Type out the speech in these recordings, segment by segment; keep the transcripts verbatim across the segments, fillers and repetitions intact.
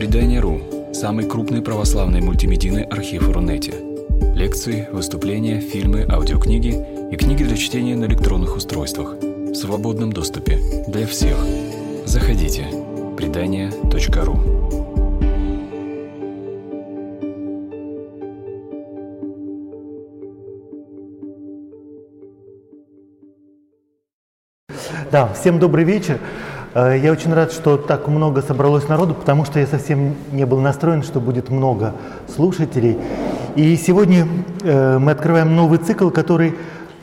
Предание точка ру – самый крупный православный мультимедийный архив Рунете. Лекции, выступления, фильмы, аудиокниги и книги для чтения на электронных устройствах в свободном доступе для всех. Заходите. Предание точка ру. Да, всем добрый вечер. Я очень рад, что так много собралось народу, потому что я совсем не был настроен, что будет много слушателей. И сегодня мы открываем новый цикл, который,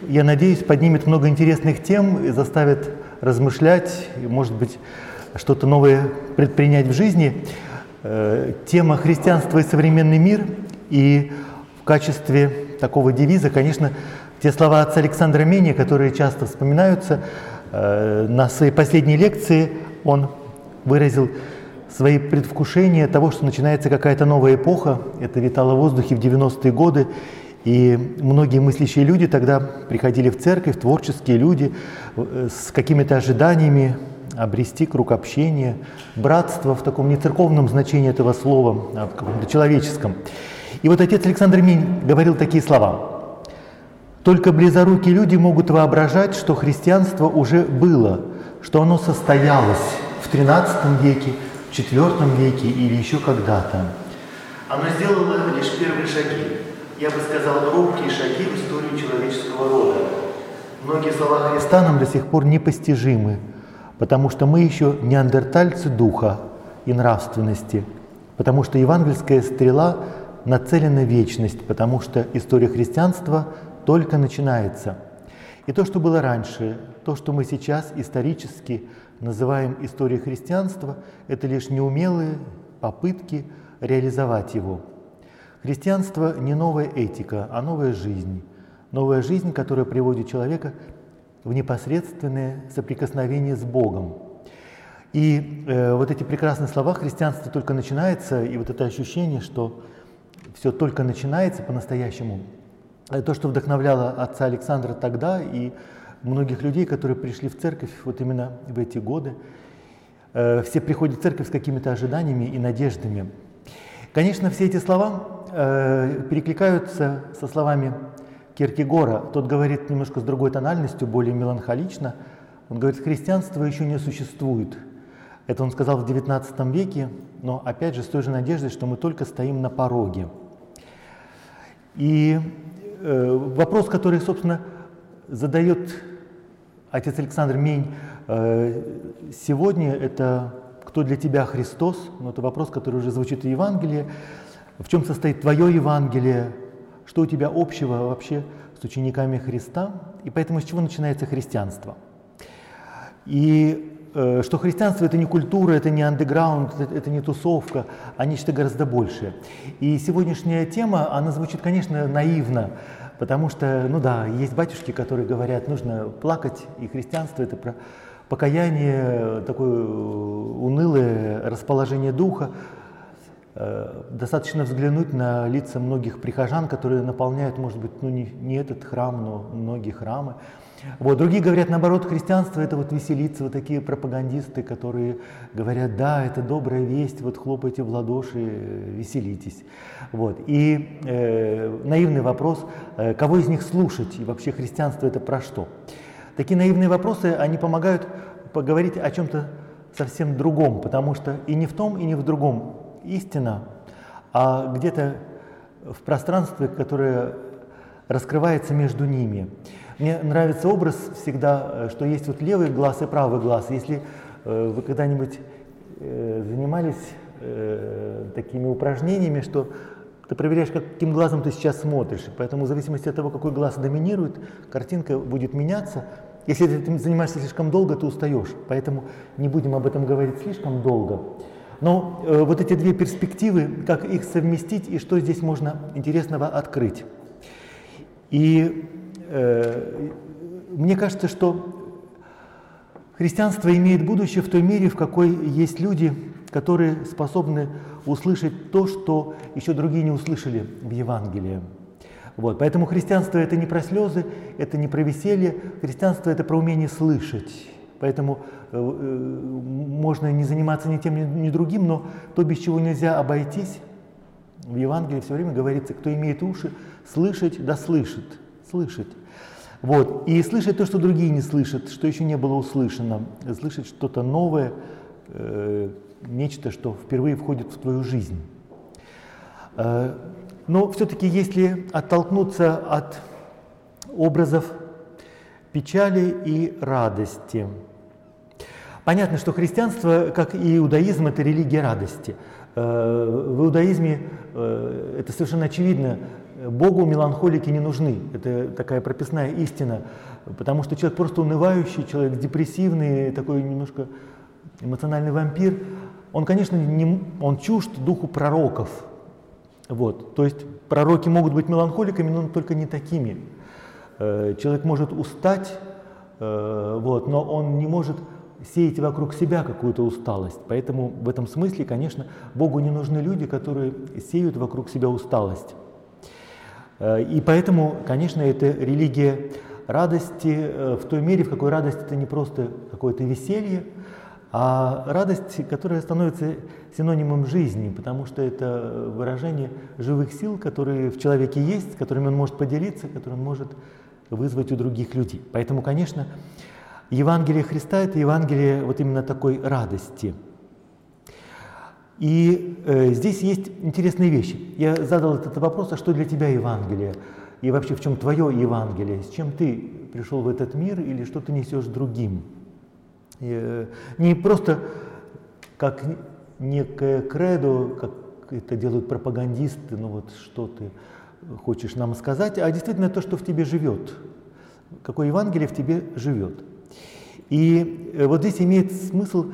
я надеюсь, поднимет много интересных тем и заставит размышлять, и, может быть, что-то новое предпринять в жизни. Тема «Христианство и современный мир». И в качестве такого девиза, конечно, те слова отца Александра Мени, которые часто вспоминаются. На своей последней лекции он выразил свои предвкушения того, что начинается какая-то новая эпоха. Это витало в воздухе в девяностые годы, и многие мыслящие люди тогда приходили в церковь, творческие люди, с какими-то ожиданиями обрести круг общения, братство в таком не церковном значении этого слова, а в каком-то человеческом. И вот отец Александр Мень говорил такие слова. Только близорукие люди могут воображать, что христианство уже было, что оно состоялось в тринадцатом веке, в четвёртом веке или еще когда-то. Оно сделало лишь первые шаги, я бы сказал, робкие шаги в историю человеческого рода. Многие слова Христа нам до сих пор непостижимы, потому что мы еще неандертальцы духа и нравственности, потому что евангельская стрела нацелена в вечность, потому что история христианства – только начинается. И то, что было раньше, то, что мы сейчас исторически называем историей христианства, это лишь неумелые попытки реализовать его. Христианство не новая этика, а новая жизнь. Новая жизнь, которая приводит человека в непосредственное соприкосновение с Богом. И э, вот эти прекрасные слова «христианство только начинается», и вот это ощущение, что все только начинается по-настоящему, то, что вдохновляло отца Александра тогда и многих людей, которые пришли в церковь вот именно в эти годы. Все приходят в церковь с какими-то ожиданиями и надеждами. Конечно, все эти слова перекликаются со словами Киркегора. Тот говорит немножко с другой тональностью, более меланхолично. Он говорит, христианство еще не существует. Это он сказал в девятнадцатом веке, но опять же с той же надеждой, что мы только стоим на пороге. И вопрос, который, собственно, задает отец Александр Мень сегодня, это «Кто для тебя Христос?». Но это вопрос, который уже звучит в Евангелии. В чем состоит твое Евангелие? Что у тебя общего вообще с учениками Христа? И поэтому с чего начинается христианство? И что христианство – это не культура, это не андеграунд, это не тусовка, а нечто гораздо большее. И сегодняшняя тема, она звучит, конечно, наивно, потому что, ну да, есть батюшки, которые говорят, нужно плакать, и христианство – это про покаяние, такое унылое расположение духа. Достаточно взглянуть на лица многих прихожан, которые наполняют, может быть, ну не, не этот храм, но многие храмы. Вот. Другие говорят, наоборот, христианство – это вот веселиться, вот такие пропагандисты, которые говорят, да, это добрая весть, вот хлопайте в ладоши, веселитесь. Вот. И э, наивный вопрос, э, кого из них слушать и вообще христианство – это про что? Такие наивные вопросы, они помогают поговорить о чем-то совсем другом, потому что и не в том, и не в другом истина, а где-то в пространстве, которое раскрывается между ними. Мне нравится образ всегда, что есть вот левый глаз и правый глаз. Если э, вы когда-нибудь э, занимались э, такими упражнениями, что ты проверяешь, каким глазом ты сейчас смотришь. Поэтому в зависимости от того, какой глаз доминирует, картинка будет меняться. Если ты этим занимаешься слишком долго, ты устаешь. Поэтому не будем об этом говорить слишком долго. Но э, вот эти две перспективы, как их совместить и что здесь можно интересного открыть. И мне кажется, что христианство имеет будущее в той мере, в какой есть люди, которые способны услышать то, что еще другие не услышали в Евангелии. Вот. Поэтому христианство – это не про слезы, это не про веселье, христианство – это про умение слышать. Поэтому э, можно не заниматься ни тем, ни другим, но то, без чего нельзя обойтись, в Евангелии все время говорится, кто имеет уши, слышать, да слышит, слышать. Вот. И слышать то, что другие не слышат, что еще не было услышано, слышать что-то новое, э, нечто, что впервые входит в твою жизнь. Э, но все-таки, если оттолкнуться от образов печали и радости. Понятно, что христианство, как и иудаизм, это религия радости. В иудаизме это совершенно очевидно. Богу меланхолики не нужны. Это такая прописная истина. Потому что человек просто унывающий, человек депрессивный, такой немножко эмоциональный вампир, он, конечно, не, он чужд духу пророков. Вот. То есть пророки могут быть меланхоликами, но только не такими. Человек может устать, вот, но он не может сеять вокруг себя какую-то усталость. Поэтому в этом смысле, конечно, Богу не нужны люди, которые сеют вокруг себя усталость. И поэтому, конечно, это религия радости в той мере, в какой радость это не просто какое-то веселье, а радость, которая становится синонимом жизни, потому что это выражение живых сил, которые в человеке есть, с которыми он может поделиться, которые он может вызвать у других людей. Поэтому, конечно, Евангелие Христа — это Евангелие вот именно такой радости. И э, здесь есть интересные вещи. Я задал этот вопрос, а что для тебя Евангелие? И вообще, в чем твое Евангелие? С чем ты пришел в этот мир или что ты несешь другим? Не просто как некое кредо, как это делают пропагандисты, ну вот что ты хочешь нам сказать, а действительно то, что в тебе живет, какое Евангелие в тебе живет. И вот здесь имеет смысл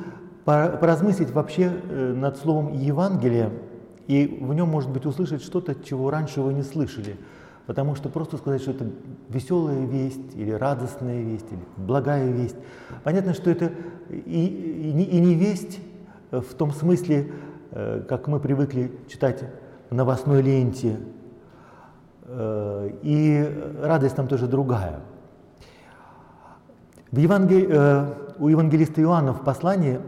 поразмыслить вообще над словом «Евангелие», и в нем, может быть, услышать что-то, чего раньше вы не слышали. Потому что просто сказать, что это веселая весть, или радостная весть, или благая весть. Понятно, что это и, и, не, и не весть в том смысле, как мы привыкли читать в новостной ленте. И радость там тоже другая. В Евангелии, у евангелиста Иоанна в послании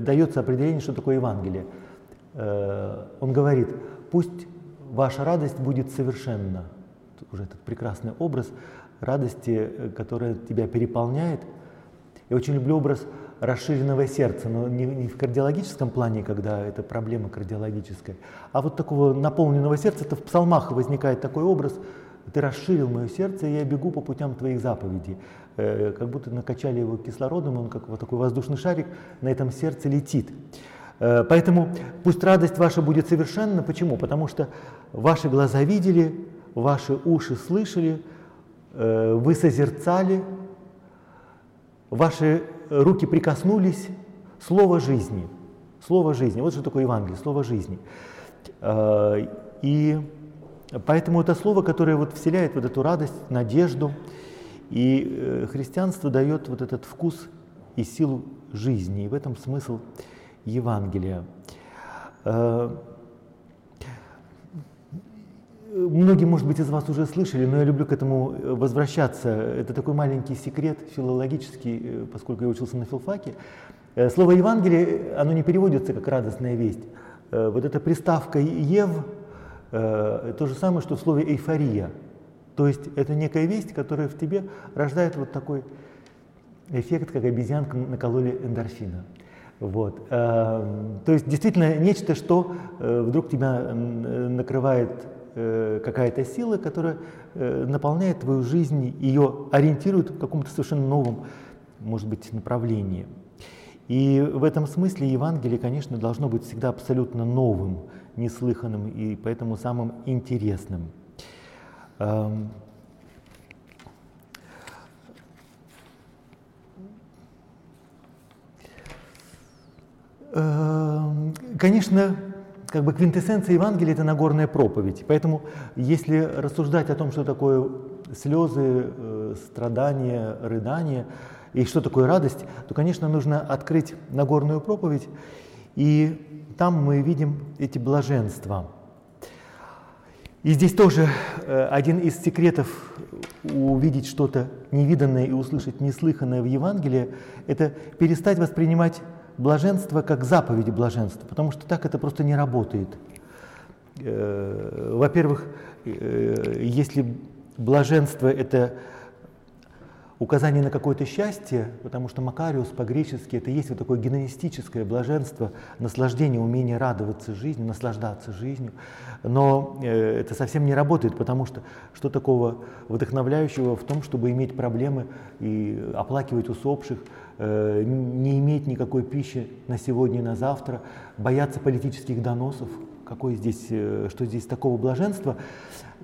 дается определение, что такое Евангелие. Он говорит: «Пусть ваша радость будет совершенна». Уже этот прекрасный образ радости, которая тебя переполняет. Я очень люблю образ расширенного сердца, но не, не в кардиологическом плане, когда это проблема кардиологическая, а вот такого наполненного сердца. Это в псалмах возникает такой образ: «Ты расширил мое сердце, и я бегу по путям твоих заповедей». Э, как будто накачали его кислородом, он как вот такой воздушный шарик на этом сердце летит. Э, поэтому пусть радость ваша будет совершенна. Почему? Потому что ваши глаза видели, ваши уши слышали, вы созерцали, ваши руки прикоснулись. Слово жизни. Слово жизни. Вот что такое Евангелие, слово жизни. И поэтому это слово, которое вот вселяет вот эту радость, надежду. И христианство дает вот этот вкус и силу жизни. И в этом смысл Евангелия. Многие, может быть, из вас уже слышали, но я люблю к этому возвращаться. Это такой маленький секрет филологический, поскольку я учился на филфаке. Слово «Евангелие», оно не переводится как «радостная весть». Вот эта приставка «ев» — то же самое, что в слове «эйфория». То есть это некая весть, которая в тебе рождает вот такой эффект, как обезьянкам накололи эндорфина. Вот. То есть действительно нечто, что вдруг тебя накрывает какая-то сила, которая наполняет твою жизнь, ее ориентирует в каком-то совершенно новом, может быть, направлении. И в этом смысле Евангелие, конечно, должно быть всегда абсолютно новым, неслыханным и поэтому самым интересным. Конечно, как бы квинтэссенция Евангелия — это Нагорная проповедь. Поэтому, если рассуждать о том, что такое слезы, э, страдания, рыдания и что такое радость, то, конечно, нужно открыть Нагорную проповедь, и там мы видим эти блаженства. И здесь тоже один из секретов увидеть что-то невиданное и услышать неслыханное в Евангелии – это перестать воспринимать блаженство как заповедь блаженства, потому что так это просто не работает. Во-первых, если блаженство – это указание на какое-то счастье, потому что макариус по-гречески – это есть вот такое гедонистическое блаженство, наслаждение, умение радоваться жизни, наслаждаться жизнью. Но э, это совсем не работает, потому что что такого вдохновляющего в том, чтобы иметь проблемы и оплакивать усопших, э, не иметь никакой пищи на сегодня и на завтра, бояться политических доносов, какое здесь, э, что здесь такого блаженства,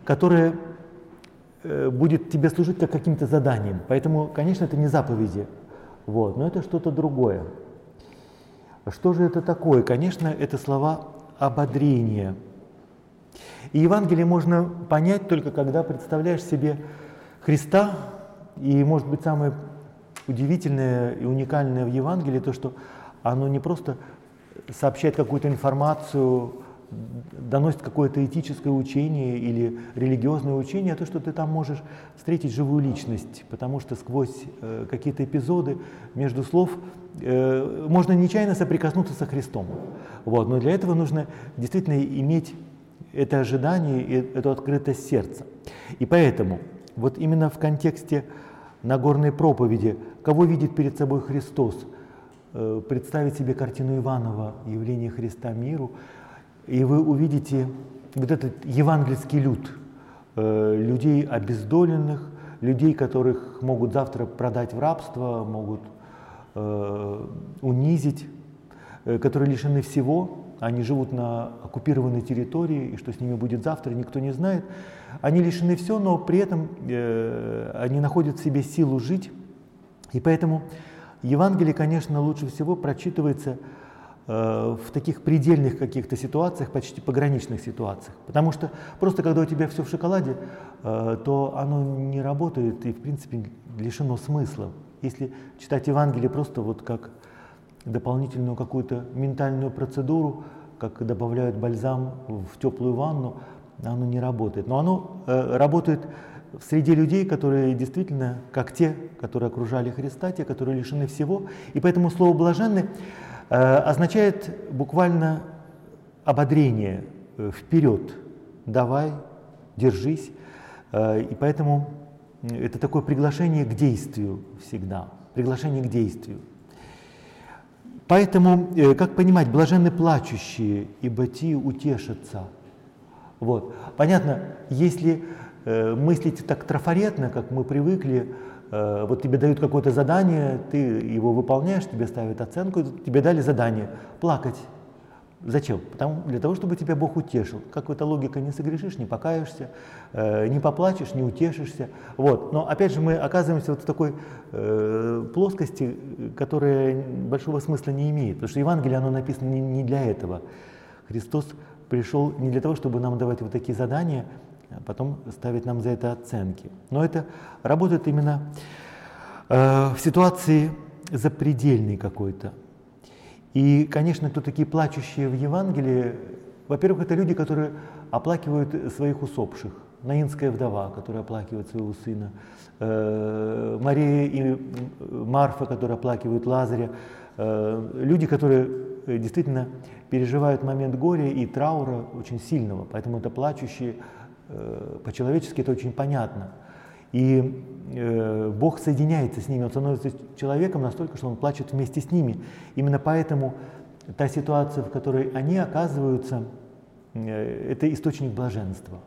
которое будет тебе служить как каким-то заданием. Поэтому, конечно, это не заповеди, вот, но это что-то другое. Что же это такое? Конечно, это слова ободрения. И Евангелие можно понять только, когда представляешь себе Христа. И, может быть, самое удивительное и уникальное в Евангелии то, что оно не просто сообщает какую-то информацию, доносит какое-то этическое учение или религиозное учение, а то, что ты там можешь встретить живую личность, потому что сквозь э, какие-то эпизоды между слов э, можно нечаянно соприкоснуться со Христом. Вот. Но для этого нужно действительно иметь это ожидание и эту открытость сердца. И поэтому вот именно в контексте Нагорной проповеди, кого видит перед собой Христос, э, представить себе картину Иванова «Явление Христа миру», и вы увидите вот этот евангельский люд, э, людей обездоленных, людей, которых могут завтра продать в рабство, могут э, унизить, э, которые лишены всего, они живут на оккупированной территории, и что с ними будет завтра, никто не знает. Они лишены всего, но при этом э, они находят в себе силу жить. И поэтому Евангелие, конечно, лучше всего прочитывается в таких предельных каких-то ситуациях, почти пограничных ситуациях. Потому что просто когда у тебя все в шоколаде, то оно не работает и, в принципе, лишено смысла. Если читать Евангелие просто вот как дополнительную какую-то ментальную процедуру, как добавляют бальзам в теплую ванну, оно не работает. Но оно работает в среде людей, которые действительно, как те, которые окружали Христа, те, которые лишены всего. И поэтому слово «блаженный» означает буквально ободрение, вперед, давай, держись. И поэтому это такое приглашение к действию всегда, приглашение к действию. Поэтому, как понимать, блаженны плачущие, ибо те утешатся. Вот. Понятно, если мыслить так трафаретно, как мы привыкли, вот тебе дают какое-то задание, ты его выполняешь, тебе ставят оценку, тебе дали задание плакать. Зачем? Потому, для того, чтобы тебя Бог утешил. Какая-то логика: не согрешишь, не покаешься, э, не поплачешь, не утешишься. Вот. Но опять же мы оказываемся вот в такой э, плоскости, которая большого смысла не имеет, потому что Евангелие, оно написано не, не для этого. Христос пришел не для того, чтобы нам давать вот такие задания, а потом ставить нам за это оценки. Но это работает именно э, в ситуации запредельной какой-то. И, конечно, кто такие плачущие в Евангелии? Во-первых, это люди, которые оплакивают своих усопших. Наинская вдова, которая оплакивает своего сына, э, Мария и Марфа, которые оплакивают Лазаря. Э, люди, которые действительно переживают момент горя и траура очень сильного, поэтому это плачущие. По-человечески это очень понятно. И э, Бог соединяется с ними, Он становится человеком настолько, что Он плачет вместе с ними. Именно поэтому та ситуация, в которой они оказываются, э, это источник блаженства.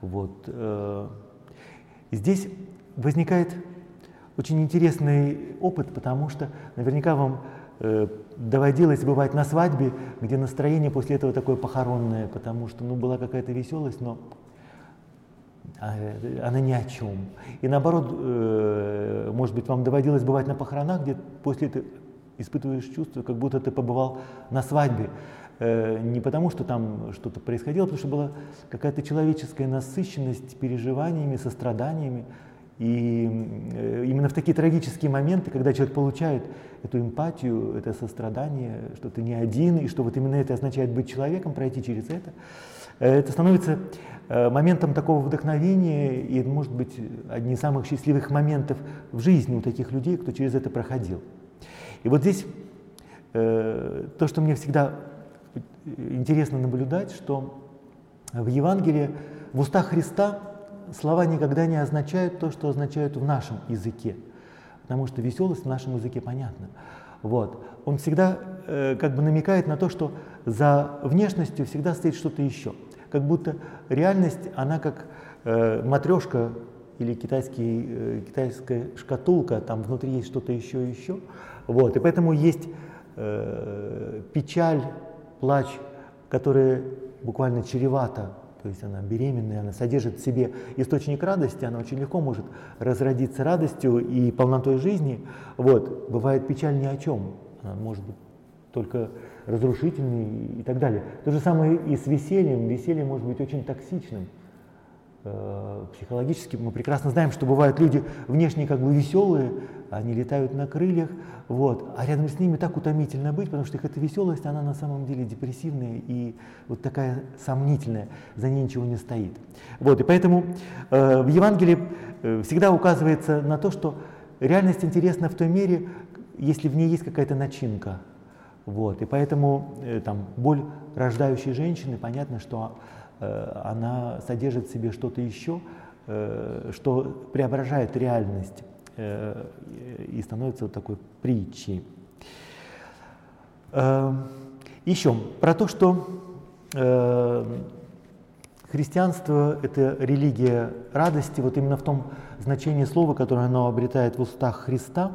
Вот. Э, здесь возникает очень интересный опыт, потому что наверняка вам э, доводилось бывать на свадьбе, где настроение после этого такое похоронное, потому что ну, была какая-то веселость, но она ни о чем. И наоборот, может быть, вам доводилось бывать на похоронах, где после ты испытываешь чувство, как будто ты побывал на свадьбе. Не потому, что там что-то происходило, а потому что была какая-то человеческая насыщенность переживаниями, состраданиями. И именно в такие трагические моменты, когда человек получает эту эмпатию, это сострадание, что ты не один, и что вот именно это означает быть человеком, пройти через это, это становится моментом такого вдохновения и, может быть, одни из самых счастливых моментов в жизни у таких людей, кто через это проходил. И вот здесь то, что мне всегда интересно наблюдать, что в Евангелии, в устах Христа слова никогда не означают то, что означают в нашем языке, потому что веселость в нашем языке понятна. Вот. Он всегда э, как бы намекает на то, что за внешностью всегда стоит что-то еще, как будто реальность, она как э, матрешка или китайский, э, китайская шкатулка, там внутри есть что-то еще и еще. Вот. И поэтому есть э, печаль, плач, которые буквально чревата. То есть она беременная, она содержит в себе источник радости, она очень легко может разродиться радостью и полнотой жизни. Вот. Бывает печаль ни о чем, она может быть только разрушительной и так далее. То же самое и с весельем. Веселье может быть очень токсичным психологически. Мы прекрасно знаем, что бывают люди внешне как бы веселые, они летают на крыльях, вот, а рядом с ними так утомительно быть, потому что их эта веселость, она на самом деле депрессивная и вот такая сомнительная, за ней ничего не стоит. Вот, и поэтому э, в Евангелии э, всегда указывается на то, что реальность интересна в той мере, если в ней есть какая-то начинка. Вот, и поэтому э, там, боль рождающей женщины, понятно, что она содержит в себе что-то еще, что преображает реальность и становится вот такой притчей. Еще про то, что христианство — это религия радости, вот именно в том значении слова, которое оно обретает в устах Христа,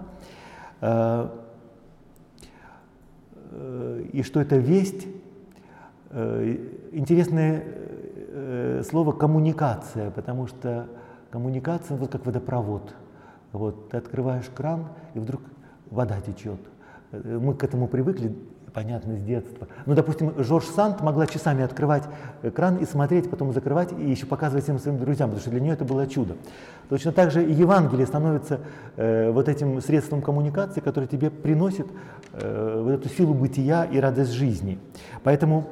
и что это весть. Интересное слово «коммуникация», потому что коммуникация, вот как водопровод. Вот, ты открываешь кран, и вдруг вода течет. Мы к этому привыкли, понятно, с детства. Ну, допустим, Жорж Сант могла часами открывать кран и смотреть, потом закрывать, и еще показывать всем своим друзьям, потому что для нее это было чудо. Точно так же и Евангелие становится э, вот этим средством коммуникации, которое тебе приносит э, вот эту силу бытия и радость жизни. Поэтому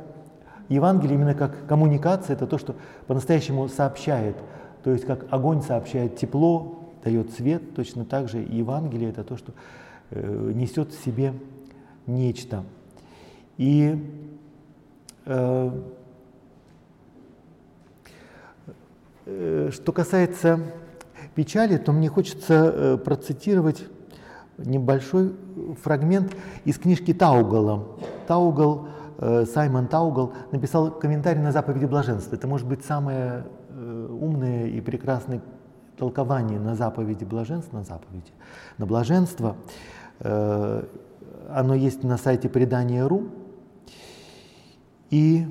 Евангелие именно как коммуникация — это то, что по-настоящему сообщает. То есть как огонь сообщает тепло, дает свет, точно так же и Евангелие — это то, что э, несет в себе нечто. И э, э, что касается печали, то мне хочется э, процитировать небольшой фрагмент из книжки Таугала. Таугал Саймон Таугал написал комментарий на заповеди блаженства. Это может быть самое умное и прекрасное толкование на заповеди блаженства, на заповеди, на блаженство. Оно есть на сайте предания точка ру. И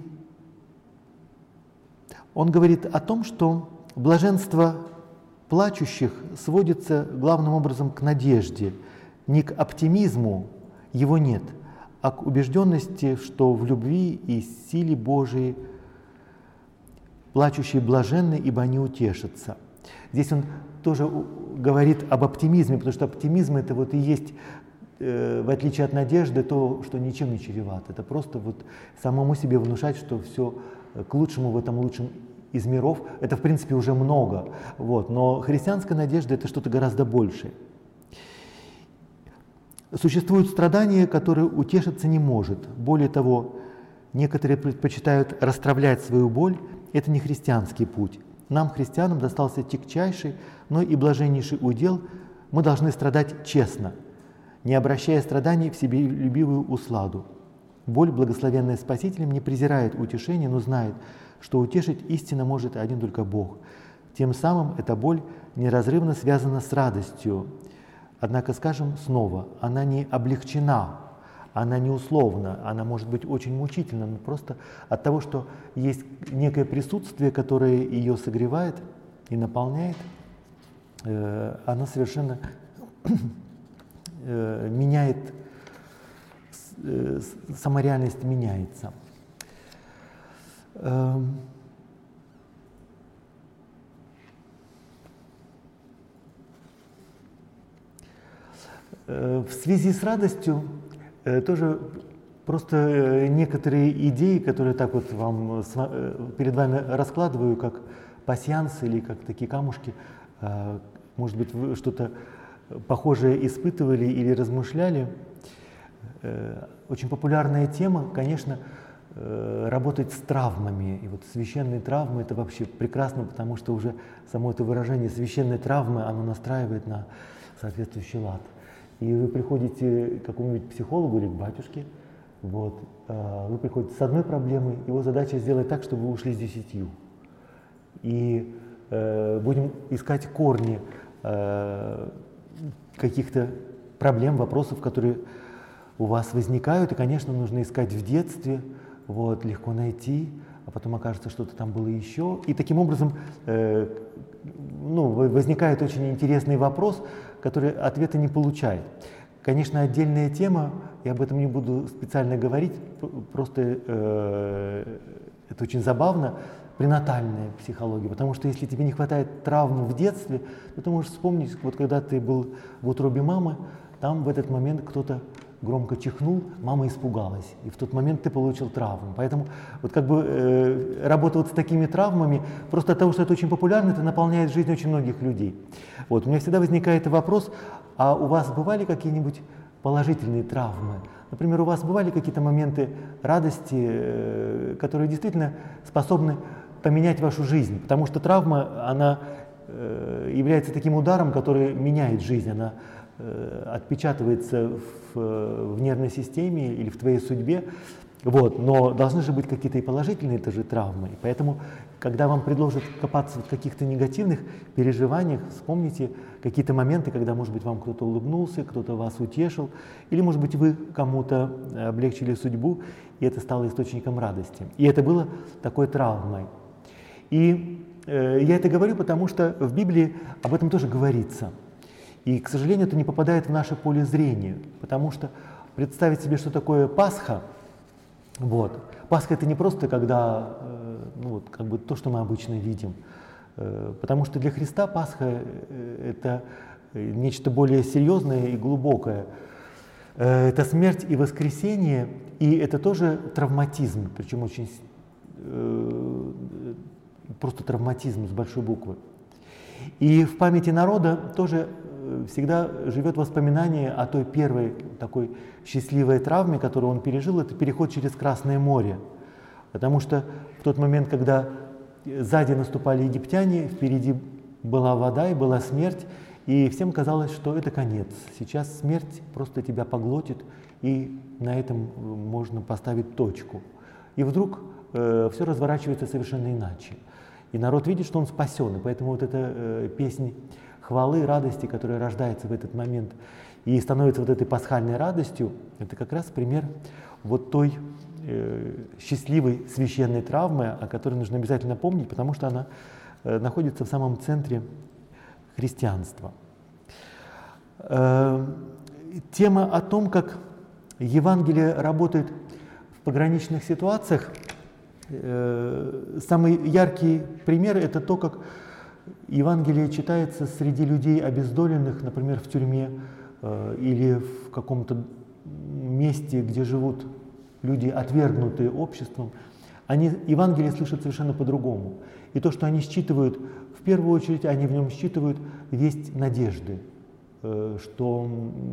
он говорит о том, что блаженство плачущих сводится главным образом к надежде, не к оптимизму, его нет, а к убежденности, что в любви и силе Божией плачущие блаженны, ибо они утешатся. Здесь он тоже говорит об оптимизме, потому что оптимизм — это вот и есть, э, в отличие от надежды, то, что ничем не чревато. Это просто вот самому себе внушать, что все к лучшему в этом лучшем из миров. Это, в принципе, уже много. Вот. Но христианская надежда — это что-то гораздо большее. Существуют страдания, которые утешиться не может. Более того, некоторые предпочитают расстравлять свою боль. Это не христианский путь. Нам, христианам, достался тягчайший, но и блаженнейший удел. Мы должны страдать честно, не обращая страданий в себелюбивую усладу. Боль, благословенная Спасителем, не презирает утешения, но знает, что утешить истинно может один только Бог. Тем самым эта боль неразрывно связана с радостью. Однако, скажем снова, она не облегчена, она не условна, она может быть очень мучительна, но просто от того, что есть некое присутствие, которое ее согревает и наполняет, э, она совершенно э, меняет, э, сама реальность меняется. Э, В связи с радостью тоже просто некоторые идеи, которые так вот вам, перед вами раскладываю, как пасьянс или как такие камушки, может быть, вы что-то похожее испытывали или размышляли. Очень популярная тема, конечно, работать с травмами. И вот священные травмы — это вообще прекрасно, потому что уже само это выражение священной травмы, оно настраивает на соответствующий лад. И вы приходите к какому-нибудь психологу или к батюшке, вот, вы приходите с одной проблемой, его задача сделать так, чтобы вы ушли с десятью. И э, будем искать корни э, каких-то проблем, вопросов, которые у вас возникают. И, конечно, нужно искать в детстве, вот, легко найти, а потом окажется, что-то там было еще. И таким образом э, ну, возникает очень интересный вопрос, который ответа не получает. Конечно, отдельная тема, я об этом не буду специально говорить, просто э, это очень забавно, пренатальная психология, потому что если тебе не хватает травм в детстве, то ты можешь вспомнить, вот когда ты был в утробе мамы, там в этот момент кто-то громко чихнул, мама испугалась, и в тот момент ты получил травму. Поэтому вот как бы э, работа вот с такими травмами, просто от того, что это очень популярно, это наполняет жизнь очень многих людей. Вот, у меня всегда возникает вопрос, а у вас бывали какие-нибудь положительные травмы? Например, у вас бывали какие-то моменты радости, э, которые действительно способны поменять вашу жизнь? Потому что травма, она э, является таким ударом, который меняет жизнь, она отпечатывается в, в нервной системе или в твоей судьбе, вот. Но должны же быть какие-то и положительные тоже травмы. И поэтому, когда вам предложат копаться в каких-то негативных переживаниях, вспомните какие-то моменты, когда, может быть, вам кто-то улыбнулся, кто-то вас утешил, или, может быть, вы кому-то облегчили судьбу, и это стало источником радости. И это было такой травмой. И э, я это говорю, потому что в Библии об этом тоже говорится. И, к сожалению, это не попадает в наше поле зрения, потому что представить себе, что такое Пасха, вот. Пасха — это не просто когда, ну, вот, как бы то, что мы обычно видим, потому что для Христа Пасха — это нечто более серьезное и глубокое. Это смерть и воскресение, и это тоже травматизм, причем очень просто травматизм с большой буквы. И в памяти народа тоже всегда живет воспоминание о той первой такой счастливой травме, которую он пережил, это переход через Красное море. Потому что в тот момент, когда сзади наступали египтяне, впереди была вода и была смерть, и всем казалось, что это конец. Сейчас смерть просто тебя поглотит, и на этом можно поставить точку. И вдруг э, все разворачивается совершенно иначе. И народ видит, что он спасен, и поэтому вот эта э, песня хвалы, радости, которая рождается в этот момент и становится вот этой пасхальной радостью, это как раз пример вот той э, счастливой священной травмы, о которой нужно обязательно помнить, потому что она э, находится в самом центре христианства. Э, тема о том, как Евангелие работает в пограничных ситуациях, э, самый яркий пример — это то, как Евангелие читается среди людей обездоленных, например, в тюрьме э, или в каком-то месте, где живут люди, отвергнутые обществом. Они Евангелие слышат совершенно по-другому. И то, что они считывают, в первую очередь, они в нем считывают весть надежды, э, что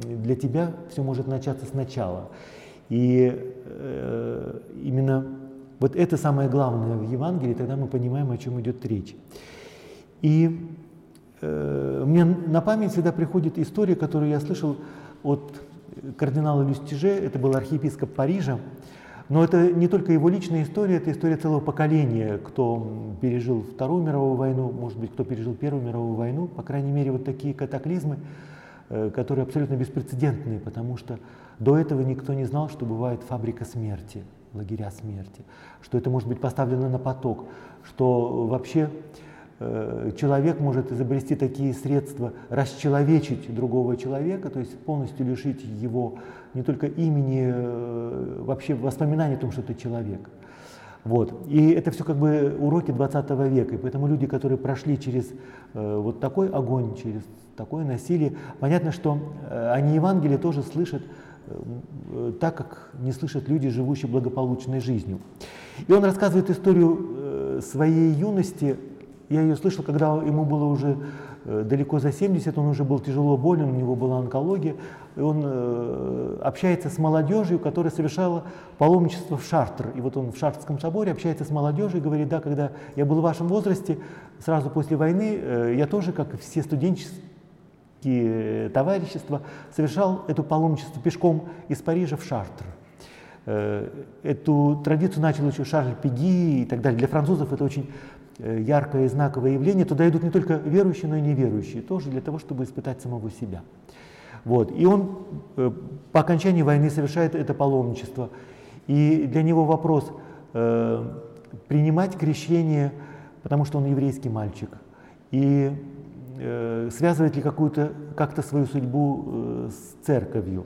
для тебя все может начаться сначала. И э, именно вот это самое главное в Евангелии, тогда мы понимаем, о чем идет речь. И э, мне на память всегда приходит история, которую я слышал от кардинала Люстиже, это был архиепископ Парижа, но это не только его личная история, это история целого поколения, кто пережил Вторую мировую войну, может быть, кто пережил Первую мировую войну, по крайней мере, вот такие катаклизмы, э, которые абсолютно беспрецедентные, потому что до этого никто не знал, что бывает фабрика смерти, лагеря смерти, что это может быть поставлено на поток, что вообще человек может изобрести такие средства, расчеловечить другого человека, то есть полностью лишить его не только имени, вообще воспоминаний о том, что ты человек. Вот. И это все как бы уроки двадцатого века. И поэтому люди, которые прошли через э, вот такой огонь, через такое насилие, понятно, что э, они Евангелие тоже слышат э, так, как не слышат люди, живущие благополучной жизнью. И он рассказывает историю э, своей юности. Я ее слышал, когда ему было уже э, далеко за семьдесят, он уже был тяжело болен, у него была онкология. И он э, общается с молодежью, которая совершала паломничество в Шартр. И вот он в Шартрском соборе общается с молодежью и говорит: да, когда я был в вашем возрасте, сразу после войны, э, я тоже, как и все студенческие товарищества, совершал это паломничество пешком из Парижа в Шартр. Э, эту традицию начал еще Шарль Пеги и так далее. Для французов это очень яркое и знаковое явление. Туда идут не только верующие, но и неверующие, тоже для того, чтобы испытать самого себя. Вот. И он э, по окончании войны совершает это паломничество. И для него вопрос э, принимать крещение, потому что он еврейский мальчик, и э, связывает ли какую-то, как-то свою судьбу э, с церковью.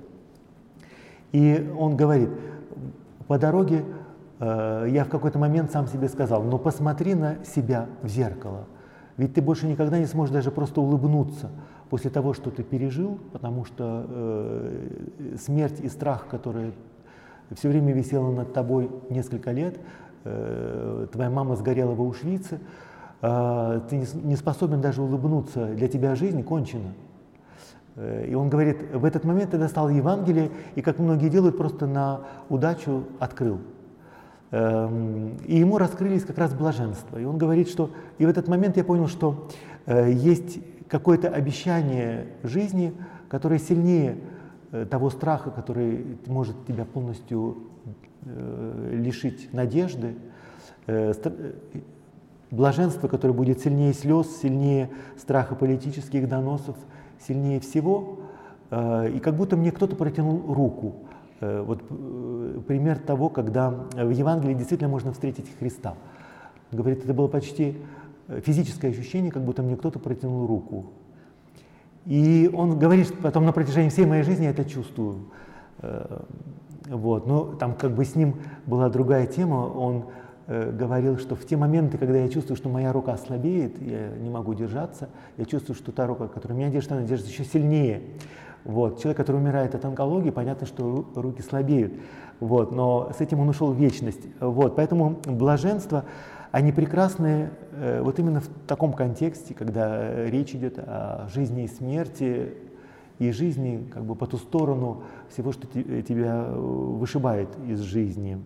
И он говорит: по дороге э, я в какой-то момент сам себе сказал: но посмотри на себя в зеркало, ведь ты больше никогда не сможешь даже просто улыбнуться после того, что ты пережил, потому что э, смерть и страх, которые все время висели над тобой несколько лет, э, твоя мама сгорела в Аушвице, э, ты не, не способен даже улыбнуться, для тебя жизнь кончена. Э, и он говорит: в этот момент я достал Евангелие и, как многие делают, просто на удачу открыл. И ему раскрылись как раз блаженство. И он говорит, что и в этот момент я понял, что есть какое-то обещание жизни, которое сильнее того страха, который может тебя полностью лишить надежды, блаженство, которое будет сильнее слез, сильнее страха политических доносов, сильнее всего. И как будто мне кто-то протянул руку. Вот пример того, когда в Евангелии действительно можно встретить Христа. Говорит, это было почти физическое ощущение, как будто мне кто-то протянул руку. И он говорит, что потом на протяжении всей моей жизни я это чувствую. Вот. Но там как бы с ним была другая тема. Он говорил, что в те моменты, когда я чувствую, что моя рука слабеет, я не могу держаться, я чувствую, что та рука, которая меня держит, она держит еще сильнее. Вот. Человек, который умирает от онкологии, понятно, что руки слабеют, вот. Но с этим он ушел в вечность. Вот. Поэтому блаженства, они прекрасны э, вот именно в таком контексте, когда речь идет о жизни и смерти, и жизни как бы по ту сторону всего, что te, тебя вышибает из жизни.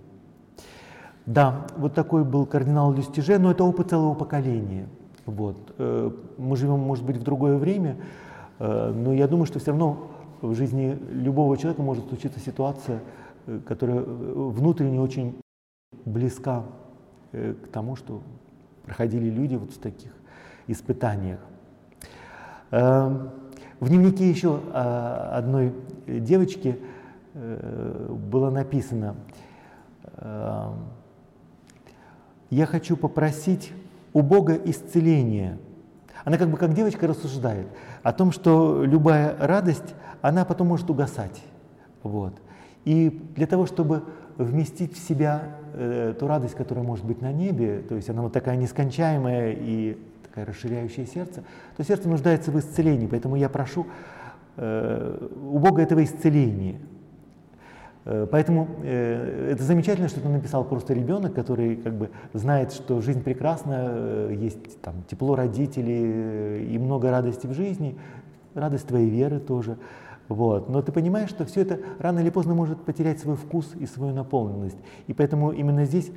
Да, вот такой был кардинал Люстиже, но это опыт целого поколения. Вот. Э, мы живем, может быть, в другое время, но я думаю, что все равно в жизни любого человека может случиться ситуация, которая внутренне очень близка к тому, что проходили люди вот в таких испытаниях. В дневнике еще одной девочки было написано: «Я хочу попросить у Бога исцеления». Она как бы как девочка рассуждает о том, что любая радость, она потом может угасать. Вот. И для того, чтобы вместить в себя э, ту радость, которая может быть на небе, то есть она вот такая нескончаемая и такая расширяющая сердце, то сердце нуждается в исцелении. Поэтому я прошу э, у Бога этого исцеления. Э, поэтому э, это замечательно, что это написал просто ребенок, который как бы знает, что жизнь прекрасна, э, есть там тепло родителей э, и много радости в жизни, радость твоей веры тоже. Вот. Но ты понимаешь, что все это рано или поздно может потерять свой вкус и свою наполненность. И поэтому именно здесь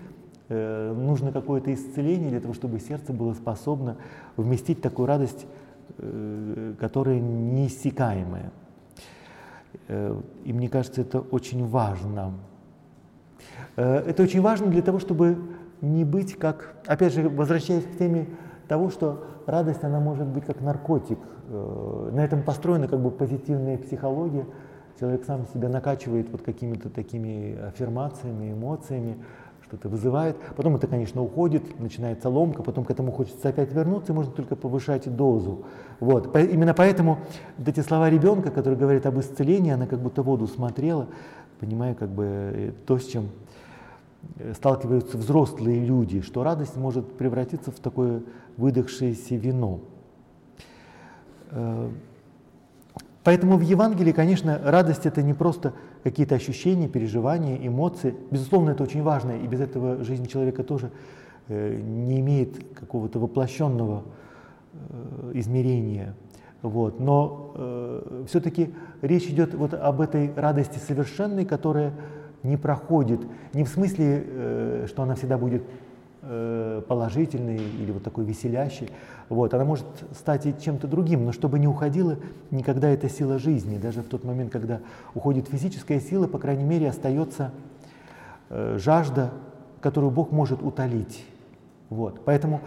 э, нужно какое-то исцеление для того, чтобы сердце было способно вместить такую радость, э, которая неиссякаемая. Э, и мне кажется, это очень важно. Э, это очень важно для того, чтобы не быть как... Опять же, возвращаясь к теме того, что радость, она может быть как наркотик. На этом построена как бы позитивная психология. Человек сам себя накачивает вот какими-то такими аффирмациями, эмоциями, что-то вызывает. Потом это, конечно, уходит, начинается ломка, потом к этому хочется опять вернуться, и можно только повышать дозу. Вот. Именно поэтому вот эти слова ребенка, который говорит об исцелении, она как будто воду смотрела, понимая как бы то, с чем сталкиваются взрослые люди, что радость может превратиться в такое выдохшееся вино. Поэтому в Евангелии, конечно, радость — это не просто какие-то ощущения, переживания, эмоции. Безусловно, это очень важно, и без этого жизнь человека тоже не имеет какого-то воплощенного измерения. Вот. Но э, все-таки речь идет вот об этой радости совершенной, которая не проходит. Не в смысле, э, что она всегда будет э, положительной или вот такой веселящей. Вот. Она может стать и чем-то другим, но чтобы не уходила никогда эта сила жизни. Даже в тот момент, когда уходит физическая сила, по крайней мере, остается э, жажда, которую Бог может утолить. Вот. Поэтому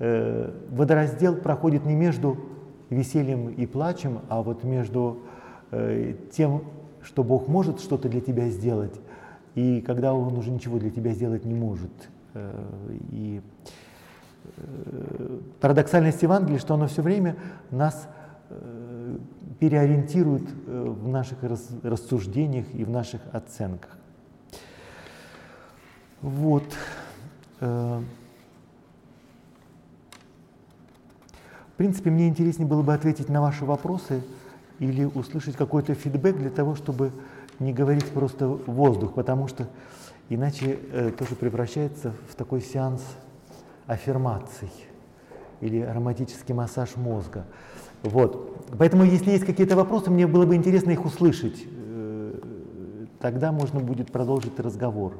э, водораздел проходит не между весельем и плачем, а вот между э, тем, что Бог может что-то для тебя сделать, и когда Он уже ничего для тебя сделать не может. Э, и э, парадоксальность Евангелия, что оно все время нас э, переориентирует э, в наших рас, рассуждениях и в наших оценках. Вот. Э, В принципе, мне интереснее было бы ответить на ваши вопросы или услышать какой-то фидбэк для того, чтобы не говорить просто воздух, потому что иначе э, тоже превращается в такой сеанс аффирмаций или ароматический массаж мозга. Вот. Поэтому, если есть какие-то вопросы, мне было бы интересно их услышать. Э, тогда можно будет продолжить разговор.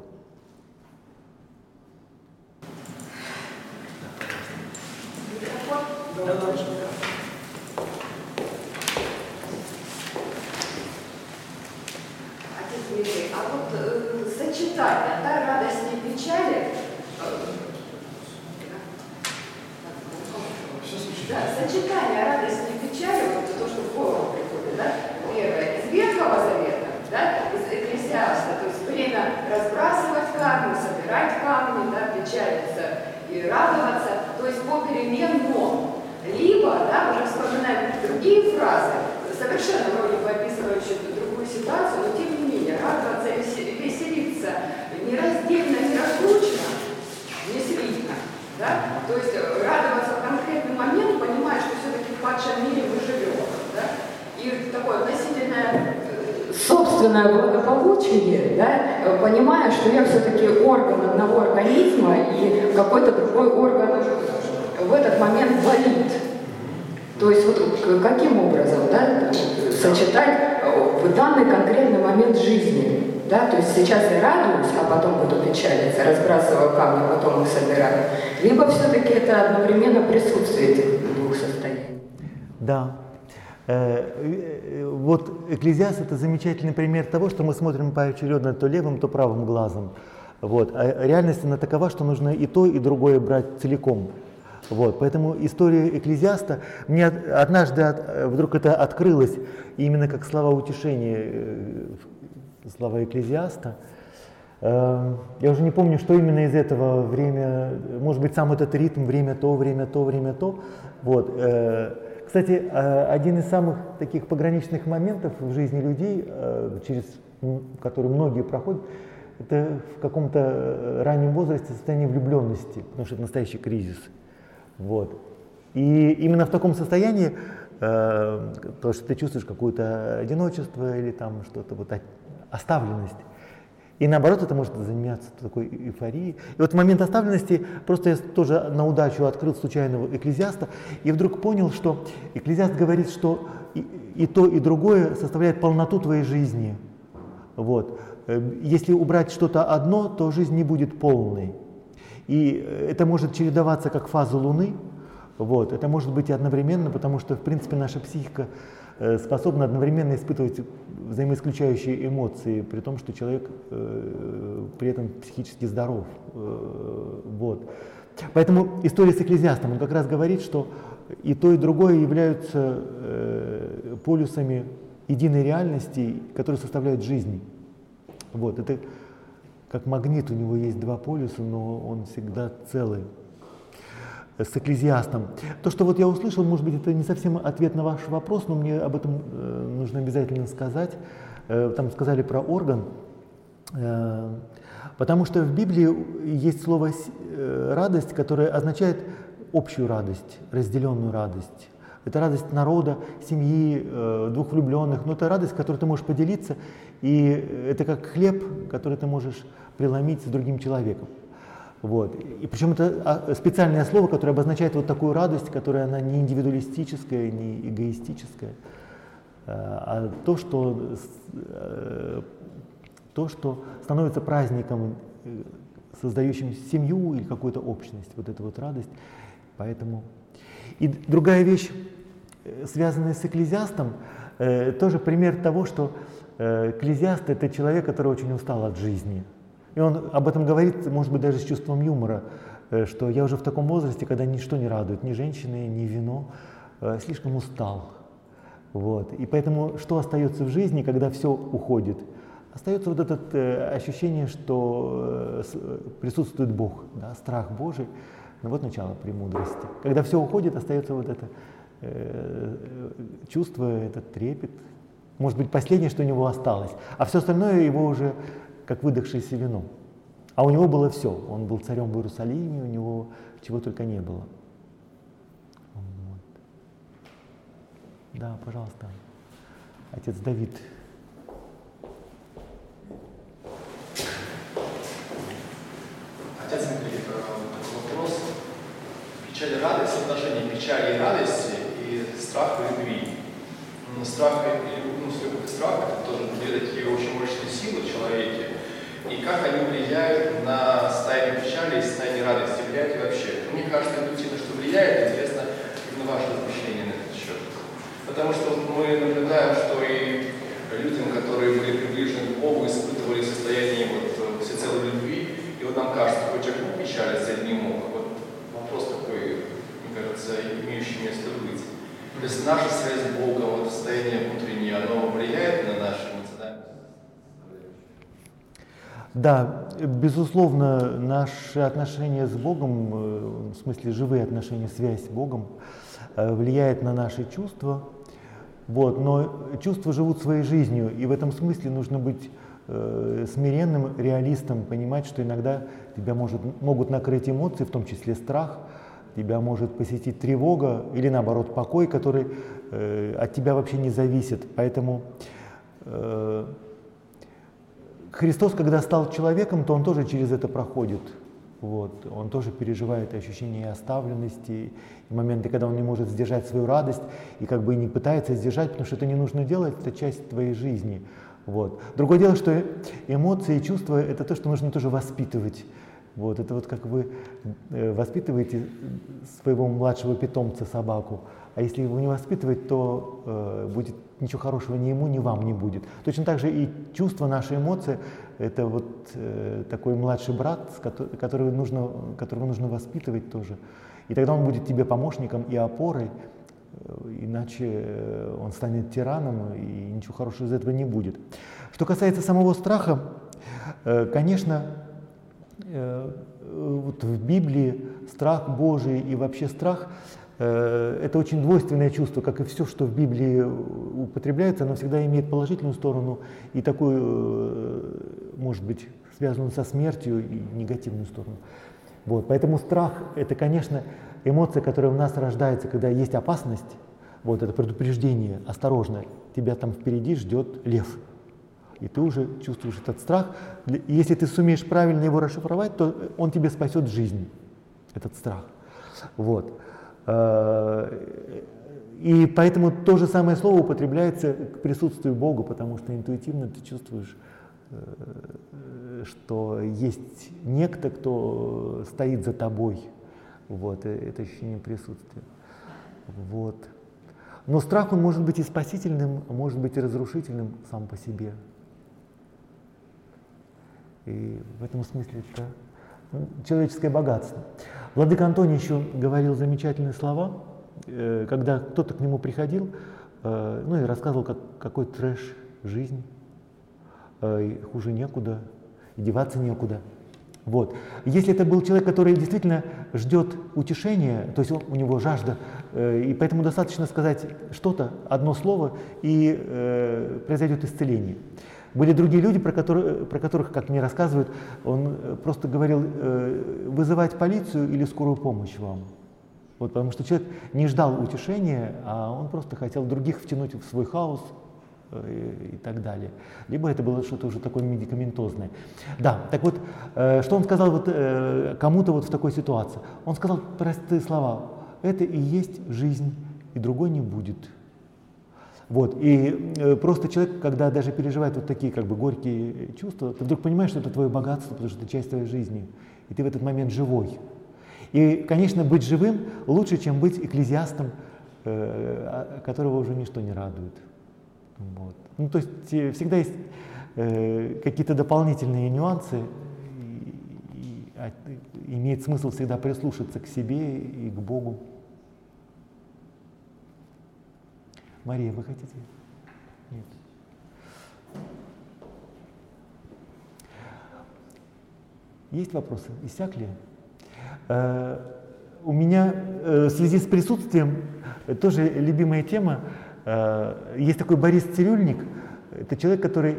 Сейчас я радуюсь, а потом буду печалиться, разбрасываю камни, потом их собираю. Либо все-таки это одновременно присутствие этих двух состояний. Да. Вот «Экклезиаст» — это замечательный пример того, что мы смотрим поочередно то левым, то правым глазом. Вот. А реальность она такова, что нужно и то, и другое брать целиком. Вот. Поэтому история «Экклезиаста» мне однажды от, вдруг это открылось именно как слова утешения, слова «Экклезиаста». Я уже не помню, что именно из этого время, может быть, сам этот ритм, время то, время то, время то. Вот. Кстати, один из самых таких пограничных моментов в жизни людей, через который многие проходят, это в каком-то раннем возрасте состояние влюбленности, потому что это настоящий кризис. Вот. И именно в таком состоянии, то, что ты чувствуешь какое-то одиночество или там что-то вот оставленность. И наоборот, это может заменяться такой эйфорией. И вот в момент оставленности просто я тоже на удачу открыл случайного «Экклезиаста» и вдруг понял, что «Экклезиаст» говорит, что и, и то, и другое составляет полноту твоей жизни. Вот. Если убрать что-то одно, то жизнь не будет полной. И это может чередоваться как фаза Луны. Вот. Это может быть и одновременно, потому что, в принципе, наша психика способна одновременно испытывать взаимоисключающие эмоции, при том, что человек э, при этом психически здоров. Э, вот. Поэтому история с «Экклезиастом», он как раз говорит, что и то, и другое являются э, полюсами единой реальности, которые составляют жизнь. Вот. Это как магнит, у него есть два полюса, но он всегда целый. С «Экклезиастом». То, что вот я услышал, может быть, это не совсем ответ на ваш вопрос, но мне об этом э, нужно обязательно сказать. Э, там сказали про орган. Э, Потому что в Библии есть слово «радость», которое означает общую радость, разделенную радость. Это радость народа, семьи, двух влюбленных, но это радость, которой ты можешь поделиться, и это как хлеб, который ты можешь преломить с другим человеком. Вот. И причем это специальное слово, которое обозначает вот такую радость, которая она не индивидуалистическая, не эгоистическая, а то, что, то, что становится праздником, создающим семью или какую-то общность, вот эта вот радость. Поэтому... И другая вещь, связанная с Экклезиастом, тоже пример того, что Экклезиаст — это человек, который очень устал от жизни. И он об этом говорит, может быть, даже с чувством юмора, что я уже в таком возрасте, когда ничто не радует, ни женщины, ни вино, слишком устал. Вот. И поэтому что остается в жизни, когда все уходит? Остается вот это ощущение, что присутствует Бог, да, страх Божий. Ну вот начало премудрости. Когда все уходит, остается вот это э, чувство, этот трепет. Может быть, последнее, что у него осталось. А все остальное его уже как выдохшееся вино. А у него было все. Он был царем в Иерусалиме, у него чего только не было. Вот. Да, пожалуйста, отец Давид. Отец Андрей, вопрос. Печаль и радость, соотношение печали и радости, и страха и любви. Но страх и, ну, любовь и страх — это тоже две такие очень мощные силы в человеке. И как они влияют на состояние печали и состояние радости? Влияют ли вообще? Мне кажется, интуитивно, что влияет, интересно именно ваше размышление на этот счет. Потому что мы наблюдаем, что и людям, которые были приближены к Богу, испытывали состояние вот, всецелой любви, и вот нам кажется, хоть чего печалиться не мог. Вот вопрос такой, мне кажется, имеющий место быть. То есть наша связь с Богом, вот состояние внутреннее, оно влияет на наши эмоциональные состояния? Да, безусловно, наши отношения с Богом, в смысле живые отношения, связь с Богом, влияет на наши чувства. Вот, но чувства живут своей жизнью, и в этом смысле нужно быть смиренным реалистом, понимать, что иногда тебя может, могут накрыть эмоции, в том числе страх, тебя может посетить тревога или, наоборот, покой, который э, от тебя вообще не зависит. Поэтому э, Христос, когда стал человеком, то Он тоже через это проходит. Вот. Он тоже переживает ощущение оставленности, и моменты, когда Он не может сдержать свою радость, и как бы и не пытается сдержать, потому что это не нужно делать, это часть твоей жизни. Вот. Другое дело, что эмоции и чувства — это то, что нужно тоже воспитывать. Вот. Это вот как вы воспитываете своего младшего питомца, собаку, а если его не воспитывать, то э, будет ничего хорошего ни ему, ни вам не будет. Точно так же и чувства, наши эмоции — это вот э, такой младший брат, которого нужно, которого нужно воспитывать тоже. И тогда он будет тебе помощником и опорой. Иначе он станет тираном, и ничего хорошего из этого не будет. Что касается самого страха, конечно, вот в Библии страх Божий и вообще страх — это очень двойственное чувство, как и все, что в Библии употребляется, оно всегда имеет положительную сторону и такую, может быть, связанную со смертью, и негативную сторону. Вот. Поэтому страх — это, конечно, эмоция, которая у нас рождается, когда есть опасность, вот это предупреждение, осторожно, тебя там впереди ждет лев, и ты уже чувствуешь этот страх. И если ты сумеешь правильно его расшифровать, то он тебе спасет жизнь, этот страх. Вот. И поэтому то же самое слово употребляется к присутствию Бога, потому что интуитивно ты чувствуешь, что есть некто, кто стоит за тобой. Вот, это ощущение присутствия. Вот. Но страх, он может быть и спасительным, а может быть и разрушительным сам по себе. И в этом смысле это человеческое богатство. Владыка Антоний еще говорил замечательные слова, когда кто-то к нему приходил, ну и рассказывал, как, какой трэш жизнь, хуже некуда, и деваться некуда. Вот. Если это был человек, который действительно ждет утешения, то есть он, у него жажда, э, и поэтому достаточно сказать что-то, одно слово, и э, произойдет исцеление. Были другие люди, про которые, про которых, как мне рассказывают, он просто говорил: вызывать полицию или скорую помощь вам. Вот, потому что человек не ждал утешения, а он просто хотел других втянуть в свой хаос и, и так далее. Либо это было что-то уже такое медикаментозное. Да, так вот, э, что он сказал вот, э, кому-то вот в такой ситуации? Он сказал простые слова: это и есть жизнь, и другой не будет. Вот, и э, просто человек, когда даже переживает вот такие как бы горькие чувства, ты вдруг понимаешь, что это твое богатство, потому что это часть твоей жизни, и ты в этот момент живой. И, конечно, быть живым лучше, чем быть экклезиастом, э, которого уже ничто не радует. Вот. Ну, то есть э, всегда есть э, какие-то дополнительные нюансы, и, и, а, имеет смысл всегда прислушаться к себе и к Богу. Мария, вы хотите? Нет. Есть вопросы? Иссякли? У меня в связи с присутствием тоже любимая тема. Есть такой Борис Цирюльник. Это человек, который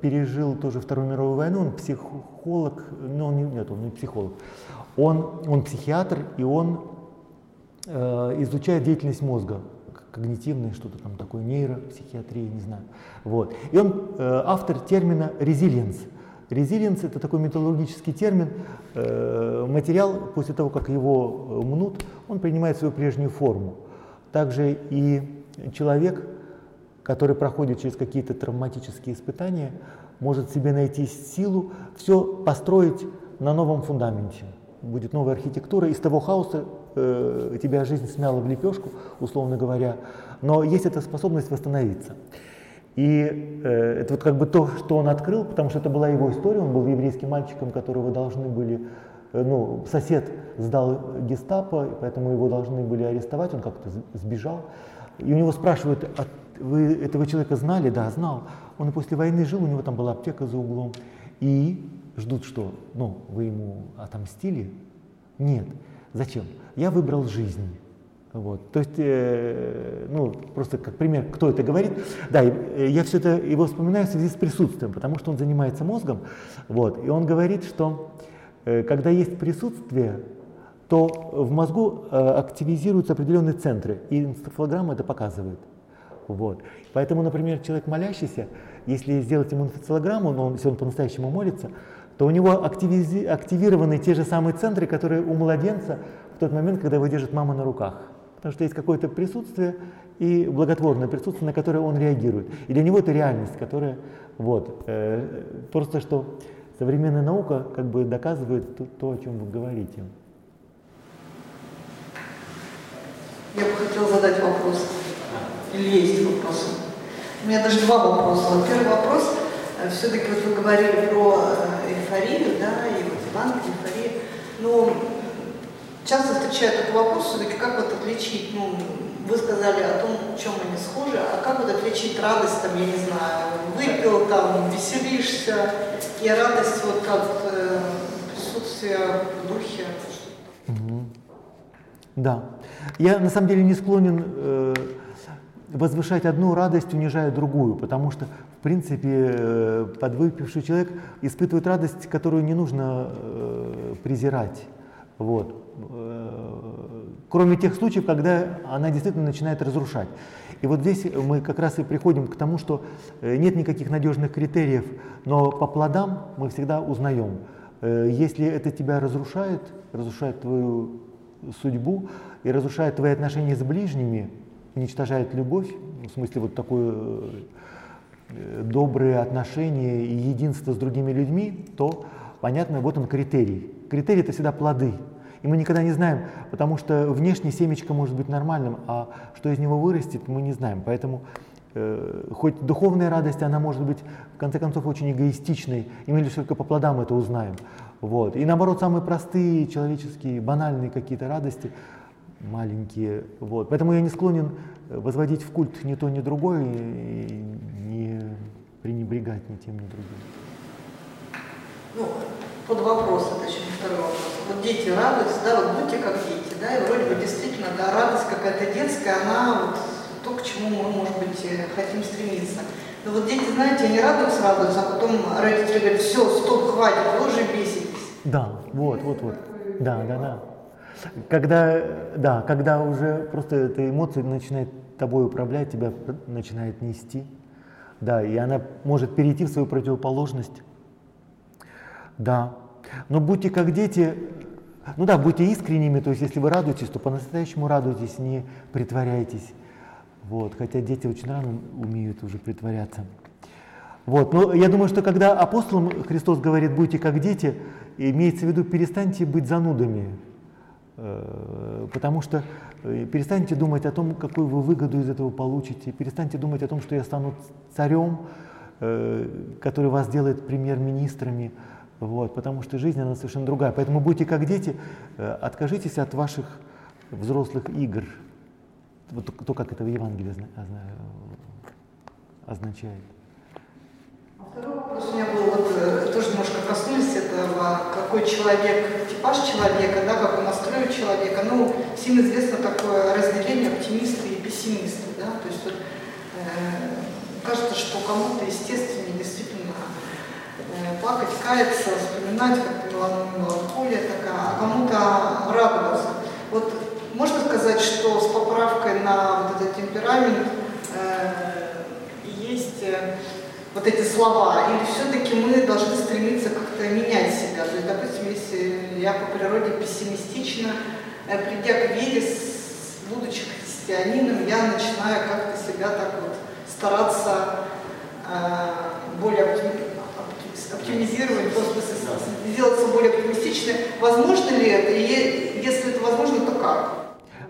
пережил тоже Вторую мировую войну. Он психолог, но он не, нет, он не психолог. Он, он психиатр, и он изучает деятельность мозга, когнитивное что-то там такое, нейропсихиатрия, не знаю. Вот. И он автор термина «резилиенс». Резилиенс — это такой металлургический термин, э, материал, после того, как его мнут, он принимает свою прежнюю форму. Также и человек, который проходит через какие-то травматические испытания, может себе найти силу все построить на новом фундаменте. Будет новая архитектура, из того хаоса э, тебя жизнь смяла в лепешку, условно говоря, но есть эта способность восстановиться. И э, это вот как бы то, что он открыл, потому что это была его история. Он был еврейским мальчиком, которого должны были, э, ну, сосед сдал гестапо, и поэтому его должны были арестовать, он как-то сбежал. И у него спрашивают: а вы этого человека знали? Да, знал. Он и после войны жил, у него там была аптека за углом. И ждут, что, ну, вы ему отомстили? Нет. Зачем? Я выбрал жизнь. Вот. То есть, э, ну, просто как пример, кто это говорит. Да, я все это его вспоминаю в связи с присутствием, потому что он занимается мозгом. Вот. И он говорит, что э, когда есть присутствие, то в мозгу э, активизируются определенные центры, и энцефалограмма это показывает. Вот. Поэтому, например, человек молящийся, если сделать ему энцефалограмму, но он, если он по-настоящему молится, то у него активизи- активированы те же самые центры, которые у младенца в тот момент, когда его держит мама на руках. Потому что есть какое-то присутствие, и благотворное присутствие, на которое он реагирует. И для него это реальность, которая... Вот, э, просто что современная наука как бы доказывает то, то, о чем вы говорите. Я бы хотела задать вопрос. Или есть вопросы? У меня даже два вопроса. Первый вопрос. Все-таки вот вы говорили про эйфорию, да, и вот банки, эйфория. Но... Часто встречаю этот вопрос, все-таки как вот отличить, ну, вы сказали о том, в чем они схожи, а как вот отличить радость, там, я не знаю, выпил, там, веселишься, и радость вот от э, присутствия в духе. Mm-hmm. Да. Я на самом деле не склонен э, возвышать одну радость, унижая другую, потому что, в принципе, э, подвыпивший человек испытывает радость, которую не нужно э, презирать. Вот. Кроме тех случаев, когда она действительно начинает разрушать. И вот здесь мы как раз и приходим к тому, что нет никаких надежных критериев, но по плодам мы всегда узнаем. Если это тебя разрушает, разрушает твою судьбу и разрушает твои отношения с ближними, уничтожает любовь, в смысле вот такое добрые отношения и единство с другими людьми, то понятно, вот он критерий. Критерий — это всегда плоды. И мы никогда не знаем, потому что внешне семечко может быть нормальным, а что из него вырастет, мы не знаем. Поэтому э, хоть духовная радость, она может быть, в конце концов, очень эгоистичной, и мы лишь только по плодам это узнаем. Вот. И наоборот, самые простые, человеческие, банальные какие-то радости, маленькие. Вот. Поэтому я не склонен возводить в культ ни то, ни другое, и не пренебрегать ни тем, ни другим. Под вопрос, это еще не второй вопрос. Вот дети радуются, да, вот будьте как дети, да, и вроде бы действительно, да, радость какая-то детская, она вот то, к чему мы, может быть, хотим стремиться. Но вот дети, знаете, они радуются, радуются, а потом родители говорят: все, стоп, хватит, вы уже беситесь. Да, вот, вот, вот. Да, да, да. Когда, да, когда уже просто эта эмоция начинает тобой управлять, тебя начинает нести, да, и она может перейти в свою противоположность. Да. Но будьте как дети, ну да, будьте искренними, то есть если вы радуетесь, то по-настоящему радуйтесь, не притворяйтесь. Вот, хотя дети очень рано умеют уже притворяться. Вот, но я думаю, что когда апостолам Христос говорит «будьте как дети», имеется в виду перестаньте быть занудами, потому что перестаньте думать о том, какую вы выгоду из этого получите, перестаньте думать о том, что я стану царем, который вас делает премьер-министрами. Вот, потому что жизнь, она совершенно другая. Поэтому будьте как дети, откажитесь от ваших взрослых игр. Вот то, как это в Евангелии означает. А второй вопрос у меня был, вот, тоже немножко коснулись этого, какой человек, типаж человека, да, как он настроен человека. Ну, всем известно такое разделение оптимисты и пессимисты, да, то есть вот, э, кажется, что кому-то естественно действительно плакать, каяться, вспоминать, как меланхолия такая, а кому-то радоваться. Вот можно сказать, что с поправкой на вот этот темперамент э, есть э, вот эти слова, или все-таки мы должны стремиться как-то менять себя? То есть, допустим, если я по природе пессимистична, э, придя к вере, с, будучи христианином, я начинаю как-то себя так вот стараться э, более оптимизировать. оптимизировать, то есть сделаться более оптимистичным. Возможно ли это? И если это возможно, то как?